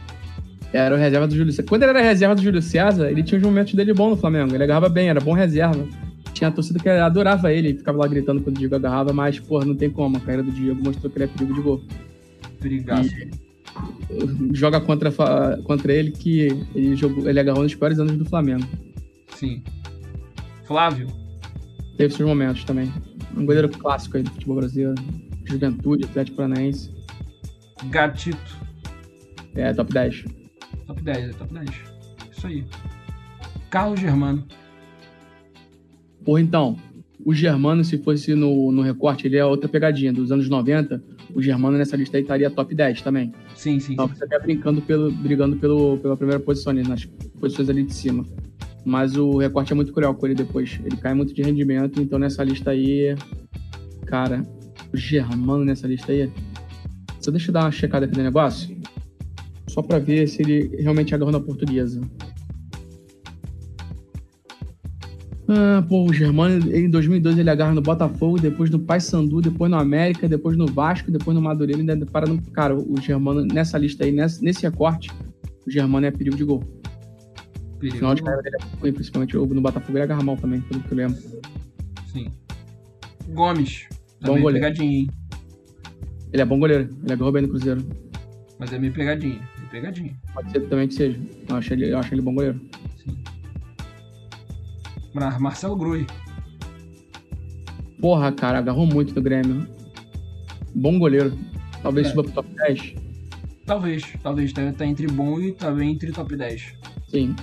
Era o reserva do Júlio César. Quando ele era reserva do Júlio César, ele tinha os momentos dele bom no Flamengo. Ele agarrava bem, era bom reserva. Tinha a torcida que adorava ele, ficava lá gritando quando o Diego agarrava, mas, porra, não tem como. A carreira do Diego mostrou que ele é perigo de gol. Perigaço. Joga contra, contra ele que ele, jogou, ele agarrou nos piores anos do Flamengo. Sim. Flávio. Teve seus momentos também. Um goleiro clássico aí do futebol brasileiro. Juventude, Atlético Paranaense. Gatito. É, top dez. Top dez, é top dez. Isso aí. Carlos Germano. Porra, então. O Germano, se fosse no, no recorte, ele é outra pegadinha. Dos anos noventa, o Germano nessa lista aí estaria top dez também. Sim, sim. Então você até brincando pelo, brigando pelo, pela primeira posição ali, nas posições ali de cima. Mas o recorte é muito cruel com ele depois. Ele cai muito de rendimento, então nessa lista aí... Cara, o Germano nessa lista aí... Só deixa eu dar uma checada aqui no negócio. Só pra ver se ele realmente agarrou na portuguesa. Ah, pô, o Germano, em dois mil e dois ele agarra no Botafogo, depois no Paysandu, depois no América, depois no Vasco, depois no Madureira, ainda para no... Cara, o Germano, nessa lista aí, nesse, nesse recorte, o Germano é perigo de gol. Perigo. Final de carreira dele é ruim, principalmente no Botafogo ele agarra mal também, pelo que eu lembro. Sim. Gomes. Bom goleiro. Pegadinha, hein? Ele é bom goleiro, ele agarrou bem no Cruzeiro. Mas é meio pegadinha, meio pegadinha. Pode ser também que seja, eu acho ele, eu acho ele bom goleiro. Marcelo Grui. Porra, cara, agarrou muito do Grêmio. Bom goleiro. Talvez é. suba pro top dez. Talvez, talvez. Tá, tá entre bom e também tá entre top dez. Sim.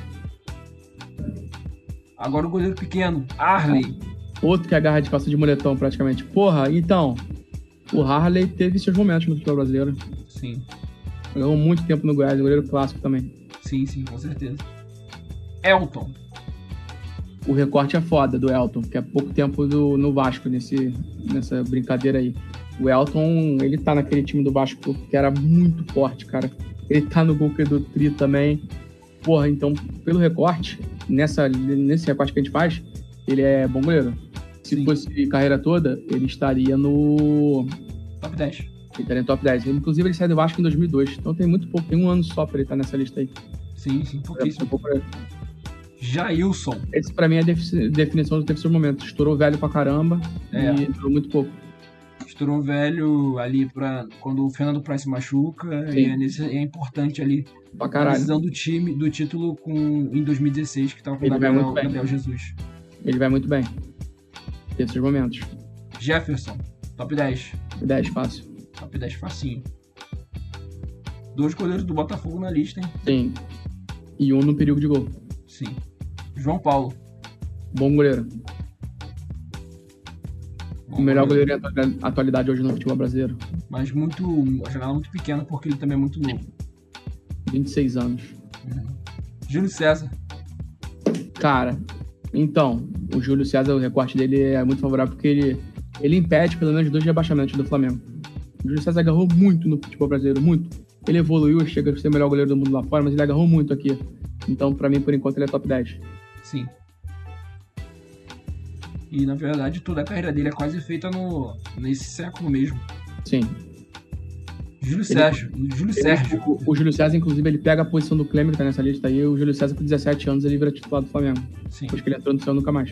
Agora o goleiro pequeno, Harley. Outro que agarra de calça de moletom, praticamente. Porra, então, o Harley teve seus momentos no futebol brasileiro. Sim. Agarrou muito tempo no Goiás, goleiro clássico também. Sim, sim, com certeza. Elton. O recorte é foda do Elton, que é pouco tempo do, no Vasco nesse, nessa brincadeira aí. O Elton, ele tá naquele time do Vasco que era muito forte, cara. Ele tá no gol do Tri também. Porra, então, pelo recorte, nessa, nesse recorte que a gente faz, ele é bom goleiro. Se Sim. fosse carreira toda, ele estaria no... Top dez. Ele estaria no top dez. Ele, inclusive, ele saiu do Vasco em dois mil e dois. Então tem muito pouco, tem um ano só pra ele estar nessa lista aí. Sim, sim, pouquíssimo. Jailson. Esse pra mim é a definição do terceiro momento. Estourou velho pra caramba é. e durou muito pouco. Estourou velho ali pra quando o Fernando Praz se machuca. Sim. E é, nesse, é importante ali pra caralho. A decisão do time, do título com, em dois mil e dezesseis, que tava com o Gabriel, Gabriel Jesus. Ele vai muito bem. Terceiros momentos. Jefferson, top dez. Top dez, fácil. Top dez, facinho. Dois goleiros do Botafogo na lista, hein? Sim. E um no perigo de gol. Sim. João Paulo. Bom goleiro. Bom o melhor goleiro da atualidade hoje no futebol brasileiro. Mas muito. A janela é muito pequena porque ele também é muito novo. vinte e seis anos. Uhum. Júlio César. Cara, então, o Júlio César, o recorte dele é muito favorável porque ele, ele impede pelo menos dois rebaixamentos do Flamengo. O Júlio César agarrou muito no futebol brasileiro, muito. Ele evoluiu, chega a ser o melhor goleiro do mundo lá fora, mas ele agarrou muito aqui. Então, pra mim, por enquanto, ele é top dez. Sim. E, na verdade, toda a carreira dele é quase feita no, nesse século mesmo. Sim. Júlio ele, Sérgio. Júlio ele, Sérgio. O, o Júlio César, inclusive, ele pega a posição do Clemer, que tá nessa lista aí. O Júlio César, com dezessete anos, ele vira titular do Flamengo. Sim. Depois que ele entrou no céu, nunca mais.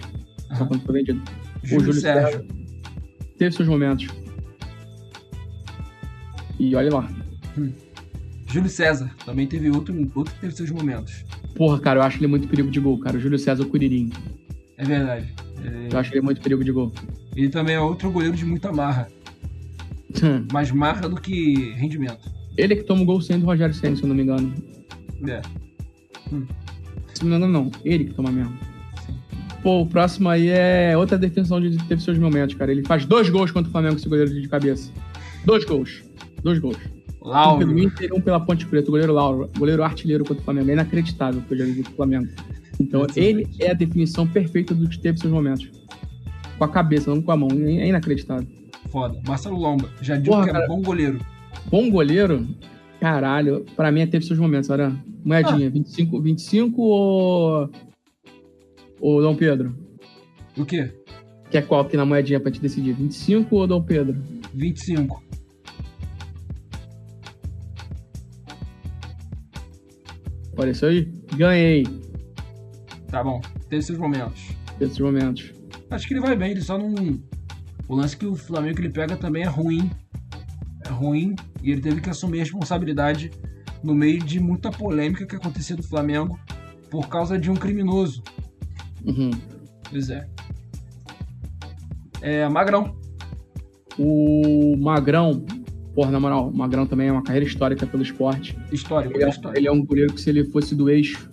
Aham. Só quando foi vendido. Júlio o Júlio Sérgio. Sérgio teve seus momentos. E olha lá. Hum. Júlio César também teve outro, outro que teve seus momentos. Porra, cara, eu acho ele muito perigo de gol, cara. O Júlio César, o Curirim. É verdade. É... Eu acho ele muito perigo de gol. Ele também é outro goleiro de muita marra. Mais marra do que rendimento. Ele é que toma o gol cem do Rogério Ceni, se eu não me engano. É. Hum. Se não me engano, não. Ele que toma mesmo. Sim. Pô, o próximo aí é outra definição de teve seus momentos, cara. Ele faz dois gols contra o Flamengo, esse goleiro de cabeça. Dois gols. Dois gols. Lauro. Um pelo Inter, um pela Ponte Preta. O goleiro Lauro, goleiro artilheiro contra o Flamengo. É inacreditável o goleiro do Flamengo. Então, é ele é a definição perfeita do que teve seus momentos. Com a cabeça, não com a mão. É inacreditável. Foda. Marcelo Lomba. Já digo Porra, que é bom goleiro. Bom goleiro? Caralho. Pra mim, é teve seus momentos, Aran. Moedinha. Ah. vinte e cinco, vinte e cinco ou... ou Dom Pedro? O quê? Que é qual aqui na moedinha pra te decidir? vinte e cinco ou Dom Pedro? vinte e cinco. Olha isso aí. Ganhei. Tá bom. Teve seus momentos. Teve seus momentos. Acho que ele vai bem. Ele só não... O lance que o Flamengo que ele pega também é ruim. É ruim. E ele teve que assumir a responsabilidade no meio de muita polêmica que acontecia do Flamengo por causa de um criminoso. Uhum. Pois é. É, Magrão. O Magrão... Porra, na moral, o Magrão também é uma carreira histórica pelo esporte. Histórico, ele é, histórico. Ele é um goleiro que, se ele fosse do eixo,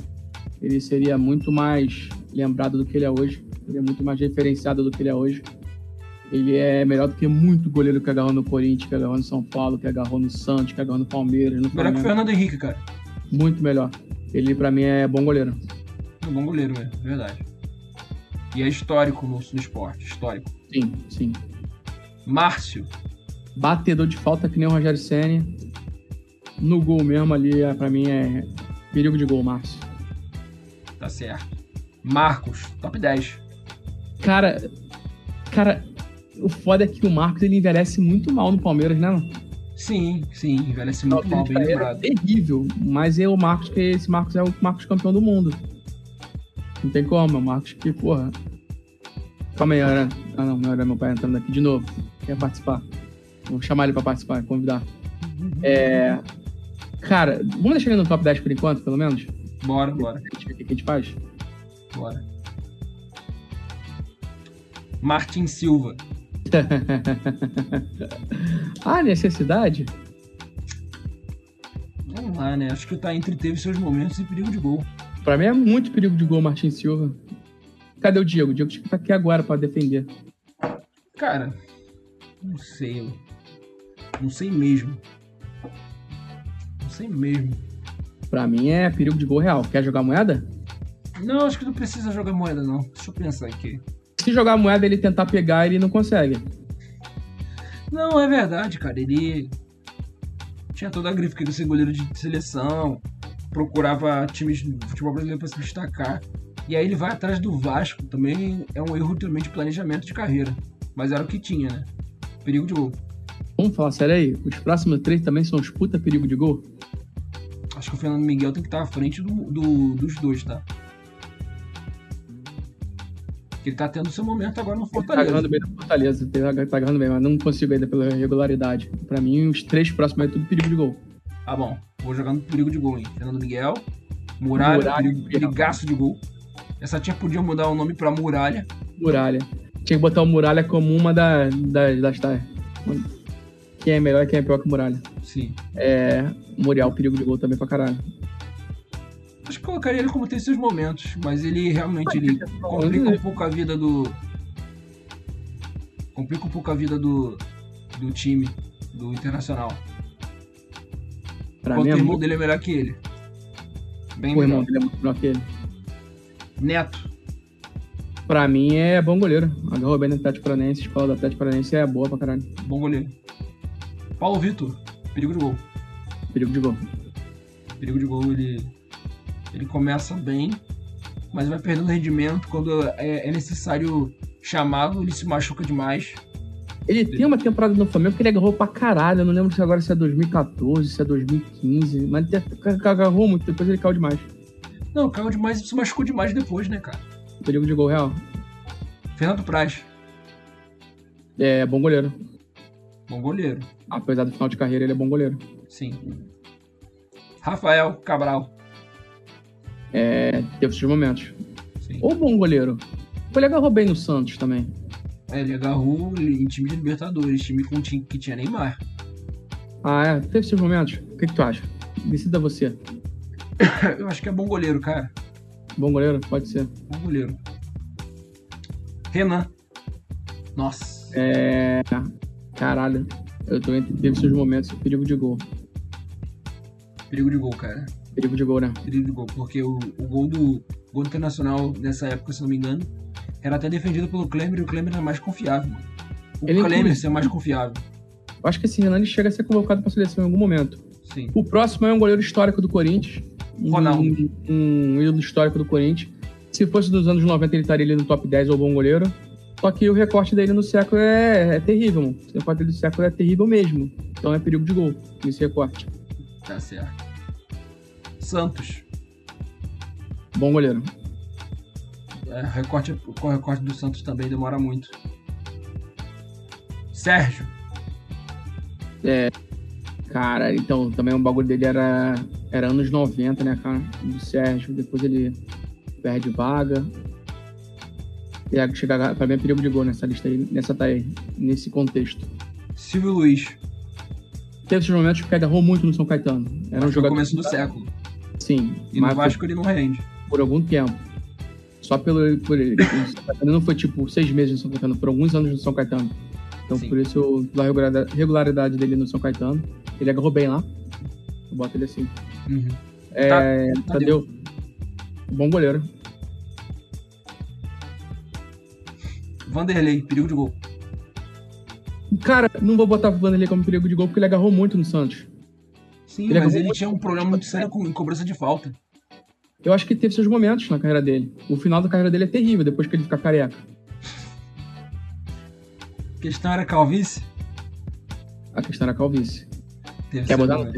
ele seria muito mais lembrado do que ele é hoje. ele é muito mais diferenciado do que ele é hoje. Ele é melhor do que muito goleiro que agarrou no Corinthians, que agarrou no São Paulo, que agarrou no Santos, que agarrou no Palmeiras, no Flamengo. Melhor que o Fernando Henrique, cara. Muito melhor. Ele, pra mim, é bom goleiro. É um bom goleiro mesmo, é verdade. E é histórico no, no esporte, histórico. Sim, sim. Márcio. Batedor de falta que nem o Rogério Ceni. No gol mesmo ali, pra mim, é perigo de gol, Márcio. Tá certo. Marcos, top dez. Cara, cara... O foda é que o Marcos, ele envelhece muito mal no Palmeiras, né? Sim, sim, envelhece muito mal, bem lembrado. É terrível, mas é o Marcos, que esse Marcos é o Marcos campeão do mundo. Não tem como, é o Marcos que, porra... Calma aí, Aran. Ah, não, não era meu pai entrando aqui de novo. Quer participar? Vou chamar ele pra participar, convidar. É... Cara, vamos deixar ele no top dez por enquanto, pelo menos? Bora, bora. O que, que a gente faz? Bora. Martin Silva. Ah, necessidade? Vamos lá, né? Acho que o Taintri teve seus momentos de perigo de gol. Pra mim é muito perigo de gol, Martin Silva. Cadê o Diego? O Diego tinha que estar aqui agora pra defender. Cara, não sei. Não sei mesmo. Não sei mesmo. Pra mim é perigo de gol real. Quer jogar moeda? Não, acho que não precisa jogar moeda, não. Deixa eu pensar aqui. Se jogar moeda, ele tentar pegar, ele não consegue. Não, é verdade, cara. Ele tinha toda a grife, que ele ser goleiro de seleção, procurava times do futebol brasileiro para se destacar. E aí ele vai atrás do Vasco. Também é um erro também de planejamento de carreira. Mas era o que tinha, né? Perigo de gol. Vamos falar sério aí? Os próximos três também são os puta perigo de gol? Acho que o Fernando Miguel tem que estar à frente do, do, dos dois, tá? Ele tá tendo seu momento agora no Fortaleza. Ele tá ganhando bem no Fortaleza, tá ganhando bem, mas não consigo ainda pela regularidade. Pra mim, os três próximos é tudo perigo de gol. Ah, bom. Vou jogar no perigo de gol, hein? Fernando Miguel, Muralha, Muralha perigaço de gol. Essa tinha podia mudar o nome pra Muralha. Muralha. Tinha que botar o Muralha como uma da, da, das... Tá. Quem é melhor e quem é pior que o Muralha. Sim. É... Muriel, perigo de gol também pra caralho. Acho que colocaria ele como tem seus momentos, mas ele realmente ele complica um pouco a vida do. Complica um pouco a vida do. do time, do Internacional. Pra Enquanto mim, o irmão dele é melhor que ele. Bem o melhor. Irmão dele é muito melhor que ele. Neto. Pra mim é bom goleiro. Agarrou bem no Atlético Paranaense, a escola do Atlético Paranaense é boa pra caralho. Bom goleiro. Paulo Vitor, perigo de gol. Perigo de gol. Perigo de gol, ele. Ele começa bem, mas vai perdendo rendimento. Quando é necessário chamá-lo, ele se machuca demais. Ele tem uma temporada no Flamengo que ele agarrou pra caralho. Eu não lembro se agora se é dois mil e catorze, se é dois mil e quinze. Mas ele agarrou muito, depois ele caiu demais. Não, caiu demais e se machucou demais depois, né, cara? Perigo de gol real. Fernando Praz. É, bom goleiro. Bom goleiro. Apesar do final de carreira, ele é bom goleiro. Sim. Rafael Cabral. É, teve seus momentos. Sim. Ou bom goleiro. Ele agarrou bem no Santos também. É, ele agarrou em time de Libertadores, time com time que tinha Neymar. Ah, é? Teve seus momentos. O que, que tu acha? Decida você. Eu acho que é bom goleiro, cara. Bom goleiro? Pode ser. Bom goleiro. Renan. Nossa. É. Caralho. Eu tô entre teve seus momentos e perigo de gol. Perigo de gol, cara. Perigo de gol, né? Perigo de gol, porque o, o gol do gol Internacional nessa época, se não me engano, era até defendido pelo Klemer, e o Klemer era mais confiável, mano. O ele Klemer é mais confiável. Eu acho que esse Renan chega a ser convocado pra seleção em algum momento. Sim. O próximo é um goleiro histórico do Corinthians. Ronaldo. Um, um ídolo histórico do Corinthians. Se fosse dos anos noventa, ele estaria ali no top dez ou bom goleiro. Só que o recorte dele no século é, é terrível, mano. O recorte dele no século é terrível mesmo. Então é perigo de gol nesse recorte. Tá certo. Santos. Bom goleiro. É, recorte, o recorte do Santos também demora muito. Sérgio. É. Cara, então, também o bagulho dele era, era anos noventa, né, cara? Do Sérgio. Depois ele perde vaga. E aí chega, pra mim é perigo de gol nessa lista aí, nessa tá aí, nesse contexto. Silvio Luís. Teve esses momentos que agarrou muito no São Caetano. Era um jogador. No começo do século. Sim. E no Vasco ele não rende. Por algum tempo. só pelo... Por, não foi tipo seis meses no São Caetano, foram alguns anos no São Caetano. Então, sim, por isso, pela regularidade dele no São Caetano, ele agarrou bem lá. Eu boto ele assim. Uhum. É, tá, Tadeu. Bom goleiro. Vanderlei, perigo de gol. Cara, não vou botar o Vanderlei como perigo de gol, porque ele agarrou muito no Santos. Sim, ele mas ele muito... tinha um problema muito sério com cobrança de falta. Eu acho que teve seus momentos na carreira dele. O final da carreira dele é terrível, depois que ele fica careca. A questão era calvície? A questão era calvície. Teve Quer botar no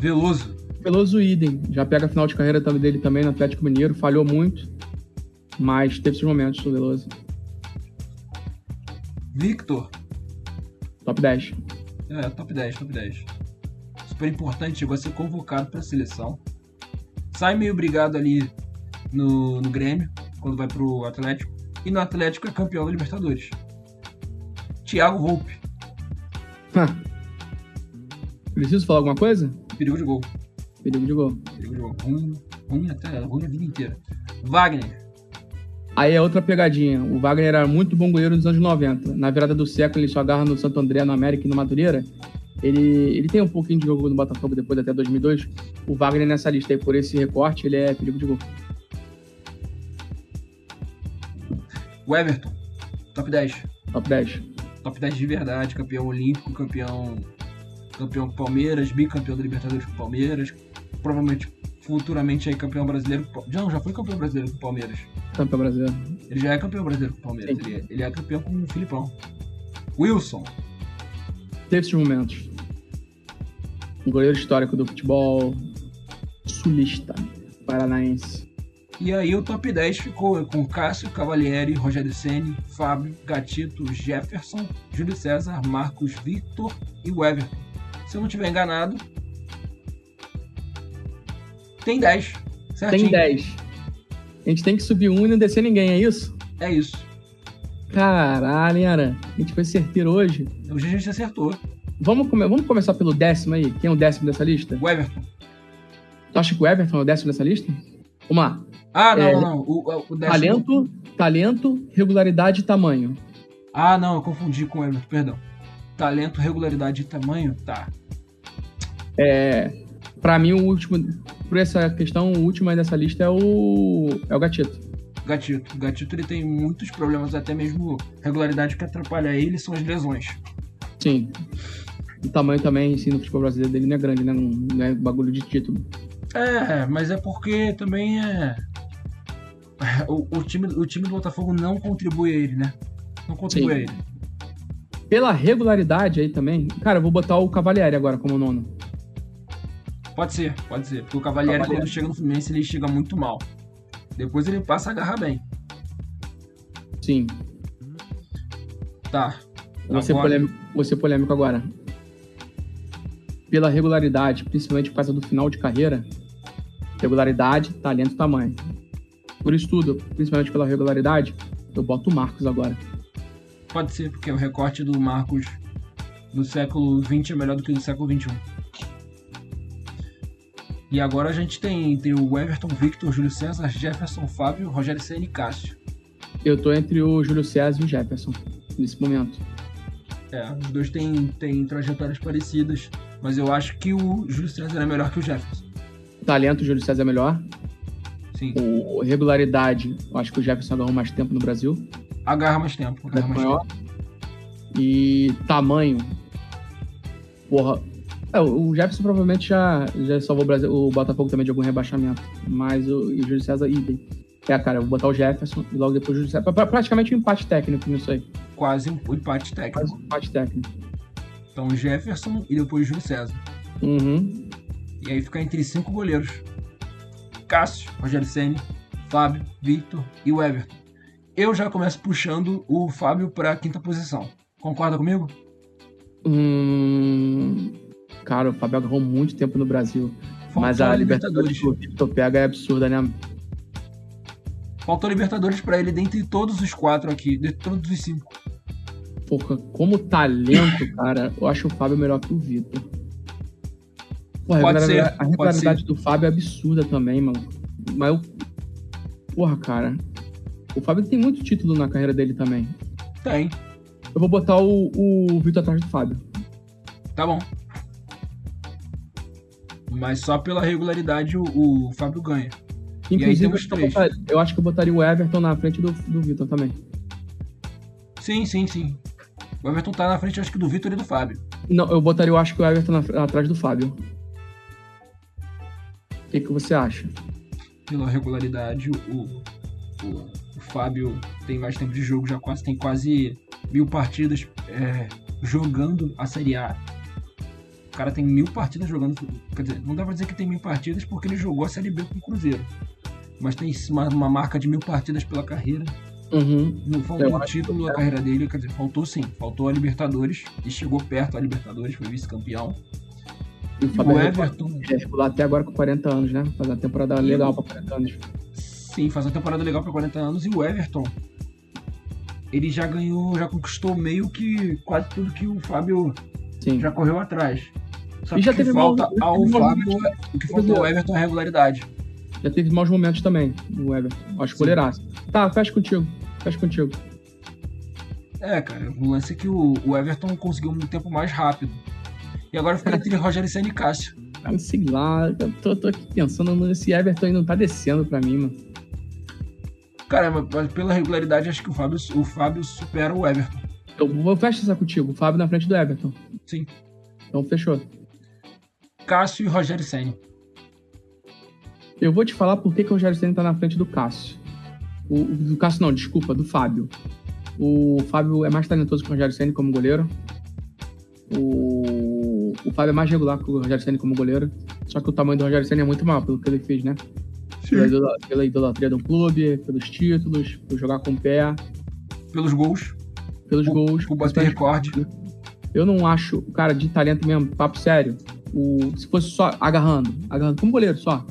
Veloso. Veloso, idem. Já pega a final de carreira dele também no Atlético Mineiro. Falhou muito, mas teve seus momentos do Veloso. Victor. top dez. É, top dez, top dez. Super importante, chegou a ser convocado para a seleção. Sai meio brigado ali no, no Grêmio, quando vai pro Atlético. E no Atlético é campeão da Libertadores. Thiago Volpi. Preciso falar alguma coisa? Perigo de gol. Perigo de gol. Perigo de gol. Ruim, ruim até, ruim a vida inteira. Wagner. Aí é outra pegadinha. O Wagner era muito bom goleiro nos anos noventa. Na virada do século, ele só agarra no Santo André, no América e no Madureira. Ele, ele tem um pouquinho de jogo no Botafogo depois, até dois mil e dois. O Wagner nessa lista aí, por esse recorte, ele é perigo de gol. O Everton. top dez. top dez. top dez de verdade. Campeão olímpico, campeão... campeão Palmeiras, bicampeão da Libertadores com Palmeiras, provavelmente futuramente aí campeão brasileiro. Não, já foi campeão brasileiro com Palmeiras. Campeão brasileiro. Ele já é campeão brasileiro com Palmeiras. Ele é, ele é campeão com o Filipão. Wilson. Teve esses momentos. Um goleiro histórico do futebol sulista, paranaense. E aí o top dez ficou com Cássio, Cavalieri, Rogério Ceni, Fábio, Gatito, Jefferson, Júlio César, Marcos, Victor e o Everton. Se eu não estiver enganado, tem dez, certinho. Tem dez. A gente tem que subir um e não descer ninguém, é isso? É isso. Caralho, hein, Aran? A gente foi certeiro hoje. Hoje a gente acertou. Vamos, come- vamos começar pelo décimo aí? Quem é o décimo dessa lista? O Everton. Tu acha que o Everton é o décimo dessa lista? Vamos lá. Ah, não, é, não. O, o décimo... Talento, talento, regularidade e tamanho. Ah, não, eu confundi com o Everton, perdão. Talento, regularidade e tamanho, tá. É, pra mim, o último... Por essa questão, o último aí dessa lista é o... É o Gatito. Gatito. O Gatito, ele tem muitos problemas, até mesmo regularidade que atrapalha ele, são as lesões. Sim. O tamanho também, sim, no futebol brasileiro dele não é grande, né? Não é bagulho de título. É, mas é porque também é... O, o, time, o time do Botafogo não contribui a ele, né? Não contribui sim. a ele. Pela regularidade aí também... Cara, eu vou botar o Cavalieri agora como nono. Pode ser, pode ser. Porque o Cavalieri, Cavalieri. quando chega no Fluminense, ele chega muito mal. Depois ele passa a agarrar bem. Sim. Tá. Vou ser polêmico, vou ser polêmico agora. Pela regularidade, principalmente por causa do final de carreira... Regularidade, talento, tamanho. Por isso tudo, principalmente pela regularidade... Eu boto o Marcos agora. Pode ser, porque o recorte do Marcos no século vinte é melhor do que no século vinte e um. E agora a gente tem, tem o Everton, Victor, Júlio César, Jefferson, Fábio, Rogério Ceni e Cássio. Eu tô entre o Júlio César e o Jefferson, nesse momento. É, os dois têm, têm trajetórias parecidas, mas eu acho que o Júlio César é melhor que o Jefferson. Talento, o Júlio César é melhor. Sim. O, regularidade, eu acho que o Jefferson agarrou mais tempo no Brasil. Agarra mais tempo. Agarra é mais maior. Tempo. E tamanho. Porra. É, o Jefferson provavelmente já, já salvou o, Brasil, o Botafogo também de algum rebaixamento. Mas o, o Júlio César, idem. É, cara, eu vou botar o Jefferson e logo depois o Júlio César. Pra, pra, praticamente um empate técnico nisso aí. Quase um empate técnico. Quase um empate técnico. Então o Jefferson e depois o Júlio César. Uhum. E aí fica entre cinco goleiros. Cássio, Rogério Ceni, Fábio, Victor e o Everton. Eu já começo puxando o Fábio para a quinta posição. Concorda comigo? Hum, cara, o Fábio agarrou muito tempo no Brasil. Faltou, mas a Libertadores que o Victor pega é absurda, né? Faltou Libertadores para ele dentre todos os quatro aqui, dentre todos os cinco. Porra, como talento, cara, eu acho o Fábio melhor que o Victor. Porra, pode a, ser, a, a pode regularidade ser. do Fábio é absurda também, mano. Mas eu... Porra, cara. O Fábio tem muito título na carreira dele também. Tem. Eu vou botar o, o Vitor atrás do Fábio. Tá bom. Mas só pela regularidade o, o Fábio ganha. Inclusive, e aí temos três. Eu, botaria, eu acho que eu botaria o Everton na frente do, do Vitor também. Sim, sim, sim. O Everton tá na frente, acho que do Vitor e do Fábio. Não, eu botaria, eu acho que o Everton na, atrás do Fábio. O que, que você acha? Pela regularidade, o, o, o Fábio tem mais tempo de jogo, já quase tem quase mil partidas é, jogando a Série A. O cara tem mil partidas jogando, quer dizer, não dá pra dizer que tem mil partidas porque ele jogou a Série B com o Cruzeiro. Mas tem uma, uma marca de mil partidas pela carreira. Uhum. Não faltou o título na carreira dele, quer dizer, faltou sim, faltou a Libertadores e chegou perto a Libertadores, foi vice-campeão. E o Fábio Everton é até agora com quarenta anos, né? Faz uma temporada e legal para quarenta anos. Sim, faz uma temporada legal para quarenta anos. E o Everton, ele já ganhou, já conquistou meio que quase tudo que o Fábio sim. já correu atrás. Só e que já teve falta mal, ao teve Fábio, o que faltou ao Everton é regularidade. Já teve maus momentos também, o Everton. Acho que goleiraço. Tá, fecha contigo. Fecha contigo. É, cara, o lance é que o, o Everton conseguiu um tempo mais rápido. E agora fica entre Rogério Ceni e Cássio. Cara, sei lá, eu tô, tô aqui pensando nesse Everton ainda não tá descendo pra mim, mano. Cara, mas pela regularidade, acho que o Fábio, o Fábio supera o Everton. Eu vou fechar essa contigo, o Fábio na frente do Everton. Sim. Então fechou. Cássio e Rogério Ceni. Eu vou te falar por que, que o Rogério Ceni tá na frente do Cássio. O, do Cássio não, desculpa, do Fábio. O Fábio é mais talentoso que o Rogério Ceni como goleiro. O... O Fábio é mais regular que o Rogério Ceni como goleiro. Só que o tamanho do Rogério Ceni é muito maior pelo que ele fez, né? Sim. Pela idolatria do clube, pelos títulos, por jogar com o pé. Pelos gols. Pelos o, gols. Por bater recorde. Eu não acho, cara, de talento mesmo, papo sério. O, se fosse só agarrando, agarrando como goleiro só.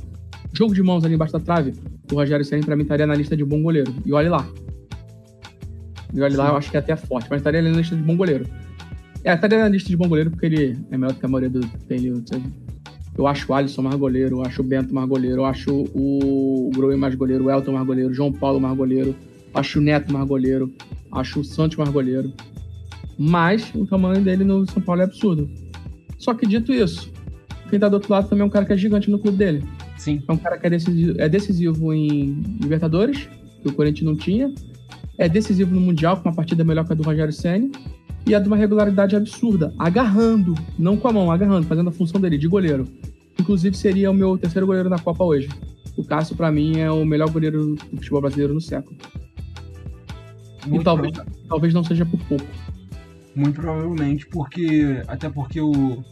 Jogo de mãos ali embaixo da trave, o Rogério Ceni pra mim estaria na lista de bom goleiro. E olha lá. E olha lá, eu acho que é até forte, mas estaria na lista de bom goleiro. É, tá dentro da lista de bom goleiro, porque ele é melhor do que a maioria do Peleu. Eu acho o Alisson mais goleiro, eu acho o Bento mais goleiro, eu acho o Groen mais goleiro, o Elton mais goleiro, o João Paulo mais goleiro, acho o Neto mais goleiro, acho o Santos mais goleiro. Mas o tamanho dele no São Paulo é absurdo. Só que dito isso, quem tá do outro lado também é um cara que é gigante no clube dele. Sim. É um cara que é decisivo, é decisivo em Libertadores, que o Corinthians não tinha. É decisivo no Mundial, com uma partida melhor que a do Rogério Ceni. E é de uma regularidade absurda, agarrando, não com a mão, agarrando, fazendo a função dele de goleiro. Inclusive seria o meu terceiro goleiro na Copa hoje. O Cássio, pra mim, é o melhor goleiro do futebol brasileiro no século. Muito e talvez, talvez não seja por pouco. Muito provavelmente, porque até porque o,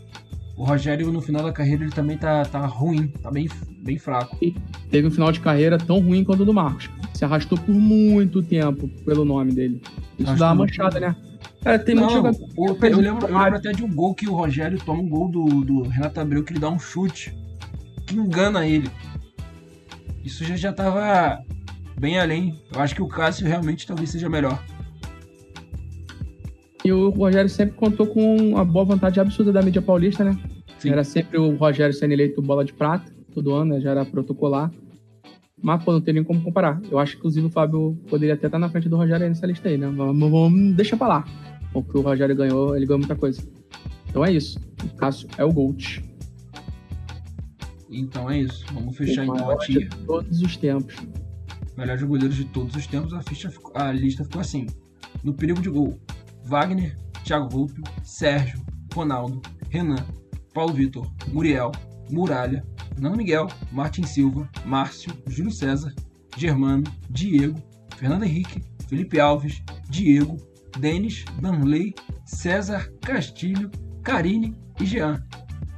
o Rogério, no final da carreira, ele também tá, tá ruim, tá bem, bem fraco. E teve um final de carreira tão ruim quanto o do Marcos. Se arrastou por muito tempo pelo nome dele. Isso dá uma manchada, né? Cara, tem não, muito o, eu, eu, lembro, eu lembro até de um gol que o Rogério toma, um gol do, do Renato Abreu, que ele dá um chute que engana ele. Isso já, já tava bem além. Eu acho que o Cássio realmente talvez seja melhor. E o Rogério sempre contou com uma boa vantagem absurda da mídia paulista, né? Sim. Era sempre o Rogério sendo eleito bola de prata, todo ano, né? Já era protocolar. Mas, pô, não tem nem como comparar. Eu acho que, inclusive, o Fábio poderia até estar na frente do Rogério nessa lista aí, né? Mas vamos deixar pra lá. O que o Rogério ganhou, ele ganhou muita coisa. Então é isso. O Cássio é o GOAT. Então é isso. Vamos fechar o então a ficha. De todos os tempos. Melhor de goleiros de todos os tempos. A, ficha ficou, a lista ficou assim. No perigo de gol. Wagner, Thiago Volpi, Sérgio, Ronaldo, Renan, Paulo Vitor, Muriel, Muralha, Fernando Miguel, Martin Silva, Márcio, Júlio César, Germano, Diego, Fernando Henrique, Felipe Alves, Diego, Denis, Danley, César, Castilho, Carine e Jean.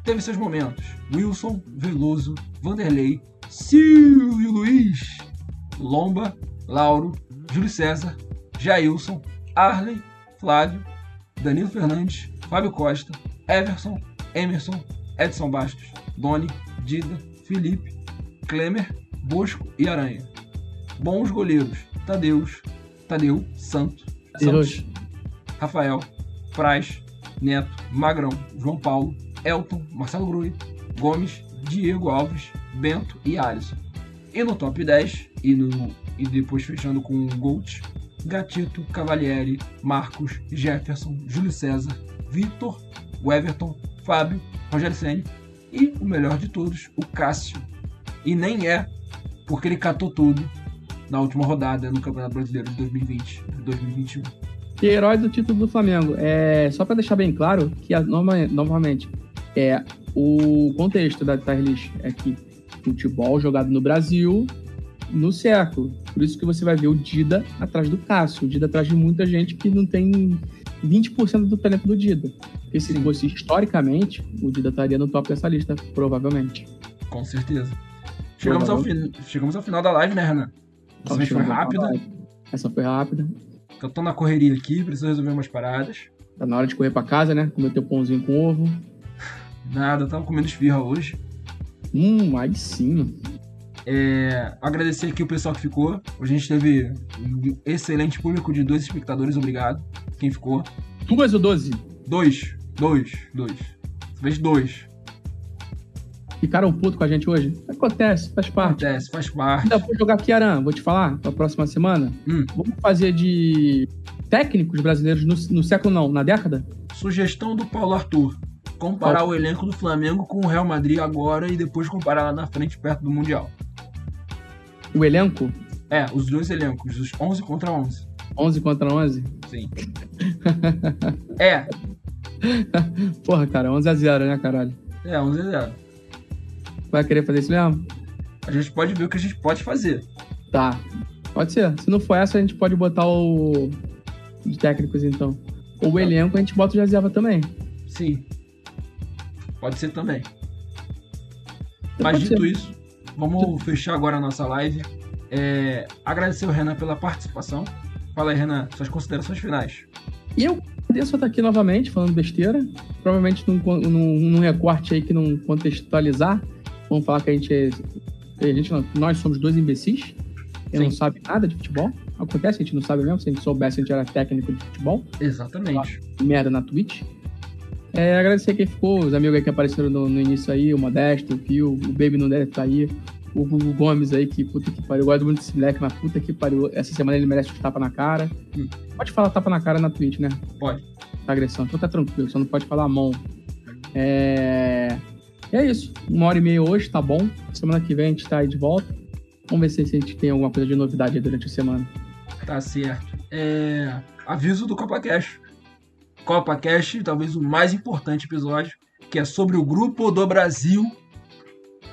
Teve seus momentos. Wilson, Veloso, Vanderlei, Silvio Luiz, Lomba, Lauro, Júlio César, Jailson, Arley, Flávio, Danilo Fernandes, Fábio Costa, Everson, Emerson, Edson Bastos, Doni, Dida, Felipe, Klemer, Bosco e Aranha. Bons goleiros. Tadeus, Tadeu, Santo, Santos, Rafael, Praz, Neto, Magrão, João Paulo, Elton, Marcelo Grui, Gomes, Diego Alves, Bento e Alisson. E no top dez, e no e depois fechando com o Gold, Gatito, Cavalieri, Marcos, Jefferson, Júlio César, Vitor, o Everton, Fábio, Rogério Ceni e o melhor de todos, o Cássio. E nem é, porque ele catou tudo na última rodada no Campeonato Brasileiro de dois mil e vinte, dois mil e vinte e um. E herói do título do Flamengo. É, só para deixar bem claro que, a, novamente, é, o contexto da tier list é que futebol jogado no Brasil no século. Por isso que você vai ver o Dida atrás do Cássio, o Dida atrás de muita gente que não tem vinte por cento do talento do Dida. Porque se fosse historicamente, o Dida estaria no top dessa lista, provavelmente. Com certeza. Chegamos, ao, fin- chegamos ao final da live, né, Renan? Essa então, foi rápida. Essa foi rápida. Eu tô na correria aqui, preciso resolver umas paradas. Tá na hora de correr pra casa, né? Comer teu pãozinho com ovo. Nada, eu tava comendo esfirra hoje. Hum, mas sim. É, agradecer aqui o pessoal que ficou. A gente teve um excelente público de dois espectadores, obrigado. Quem ficou? Duas ou doze? Dois, dois, dois. Fez dois. Ficaram putos com a gente hoje? Acontece, faz parte. Acontece, faz parte. Ainda vou jogar aqui, Aran, vou te falar, pra próxima semana. Hum. Vamos fazer de técnicos brasileiros no, no século, não, na década? Sugestão do Paulo Arthur. Comparar Paulo. O elenco do Flamengo com o Real Madrid agora e depois comparar lá na frente, perto do Mundial. O elenco? É, os dois elencos, os onze contra onze. onze contra onze? Sim. É. Porra, cara, onze a zero, né, caralho? É, onze a zero. Vai querer fazer isso mesmo? A gente pode ver o que a gente pode fazer. Tá, pode ser. Se não for essa, a gente pode botar o... os técnicos, então. Ou o elenco, a gente bota o de reserva também. Sim. Pode ser também. Então, mas dito ser. Isso, vamos tu... fechar agora a nossa live. É... Agradecer o Renan pela participação. Fala aí, Renan, suas considerações finais. E eu agradeço estar aqui novamente, falando besteira. Provavelmente num, num, num recorte aí que não contextualizar. Vamos falar que a gente é... A gente não, nós somos dois imbecis que não sabem nada de futebol. Acontece, a gente não sabe mesmo. Se a gente soubesse, a gente era técnico de futebol. Exatamente. Merda na Twitch. É, agradecer quem ficou, os amigos aí que apareceram no, no início aí, o Modesto, o Pio, o Baby não deve tá aí, o Gugu Gomes aí, que puta que pariu. Eu gosto muito desse moleque, mas puta que pariu. Essa semana ele merece os tapas na cara. Hum. Pode falar tapa na cara na Twitch, né? Pode. Tá agressão. Então tá tranquilo, só não pode falar a mão. É... E é isso, uma hora e meia hoje, tá bom. Semana que vem a gente tá aí de volta. Vamos ver se a gente tem alguma coisa de novidade aí durante a semana. Tá certo. É... Aviso do CopaCast. CopaCast, talvez o mais importante episódio, que é sobre o Grupo do Brasil.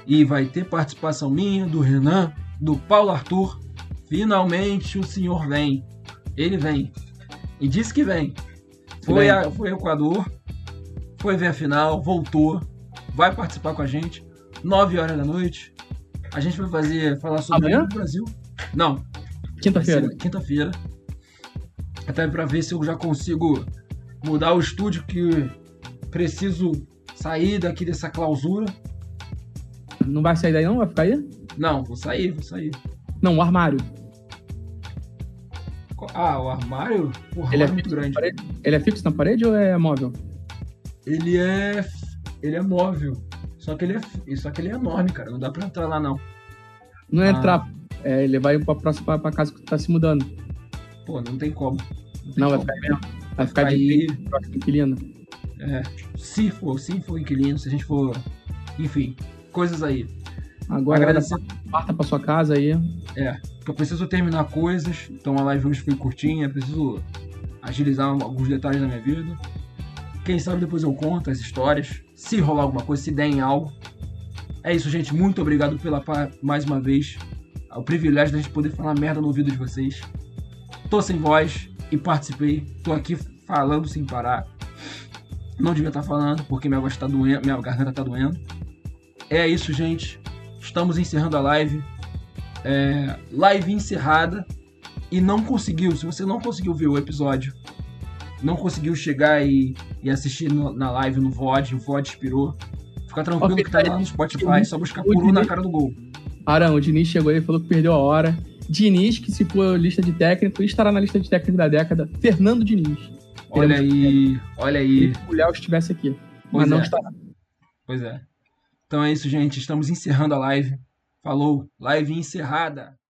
E vai ter participação minha, do Renan, do Paulo Arthur. Finalmente o senhor vem. Ele vem. E disse que vem. Foi, a... Foi ao Equador, foi ver a final, voltou. Vai participar com a gente, nove horas da noite. A gente vai fazer, falar sobre o Brasil. Não. Quinta-feira. Quinta-feira. Até para ver se eu já consigo mudar o estúdio, que preciso sair daqui dessa clausura. Não vai sair daí não? Vai ficar aí? Não, vou sair, vou sair. Não, o armário. Ah, o armário? Porra, ele é muito grande. Ele é fixo na parede ou é móvel? Ele é... Ele é móvel, só que ele é, só que ele é enorme, cara. Não dá pra entrar lá, não. Não é ah. entrar, é, ele vai pra, pra, pra casa que tá se mudando. Pô, não tem como. Não, tem não como. Vai ficar mesmo. Vai, vai ficar de aí... inquilino. É, se for, se for inquilino, se a gente for... Enfim, coisas aí. Agora, agradecer... parta pra sua casa aí. É, porque eu preciso terminar coisas, então a live hoje foi curtinha, preciso agilizar alguns detalhes da minha vida. Quem sabe depois eu conto as histórias. Se rolar alguma coisa, se der em algo. É isso, gente. Muito obrigado pela mais uma vez. O privilégio da gente poder falar merda no ouvido de vocês. Tô sem voz e participei. Tô aqui falando sem parar. Não devia estar falando, porque minha voz tá doendo, minha garganta tá doendo. É isso, gente. Estamos encerrando a live. É... Live encerrada. E não conseguiu. Se você não conseguiu ver o episódio... Não conseguiu chegar e, e assistir no, na live no V O D, o V O D expirou. Fica tranquilo, okay, que tá lá no Spotify, é só buscar por um na cara do gol. Arão, o Diniz chegou aí e falou que perdeu a hora. Diniz, que se for lista de técnico, estará na lista de técnico da década. Fernando Diniz. Olha aí, olha aí. Se o Léo estivesse aqui, pois mas é. Não estará. Pois é. Então é isso, gente. Estamos encerrando a live. Falou, live encerrada.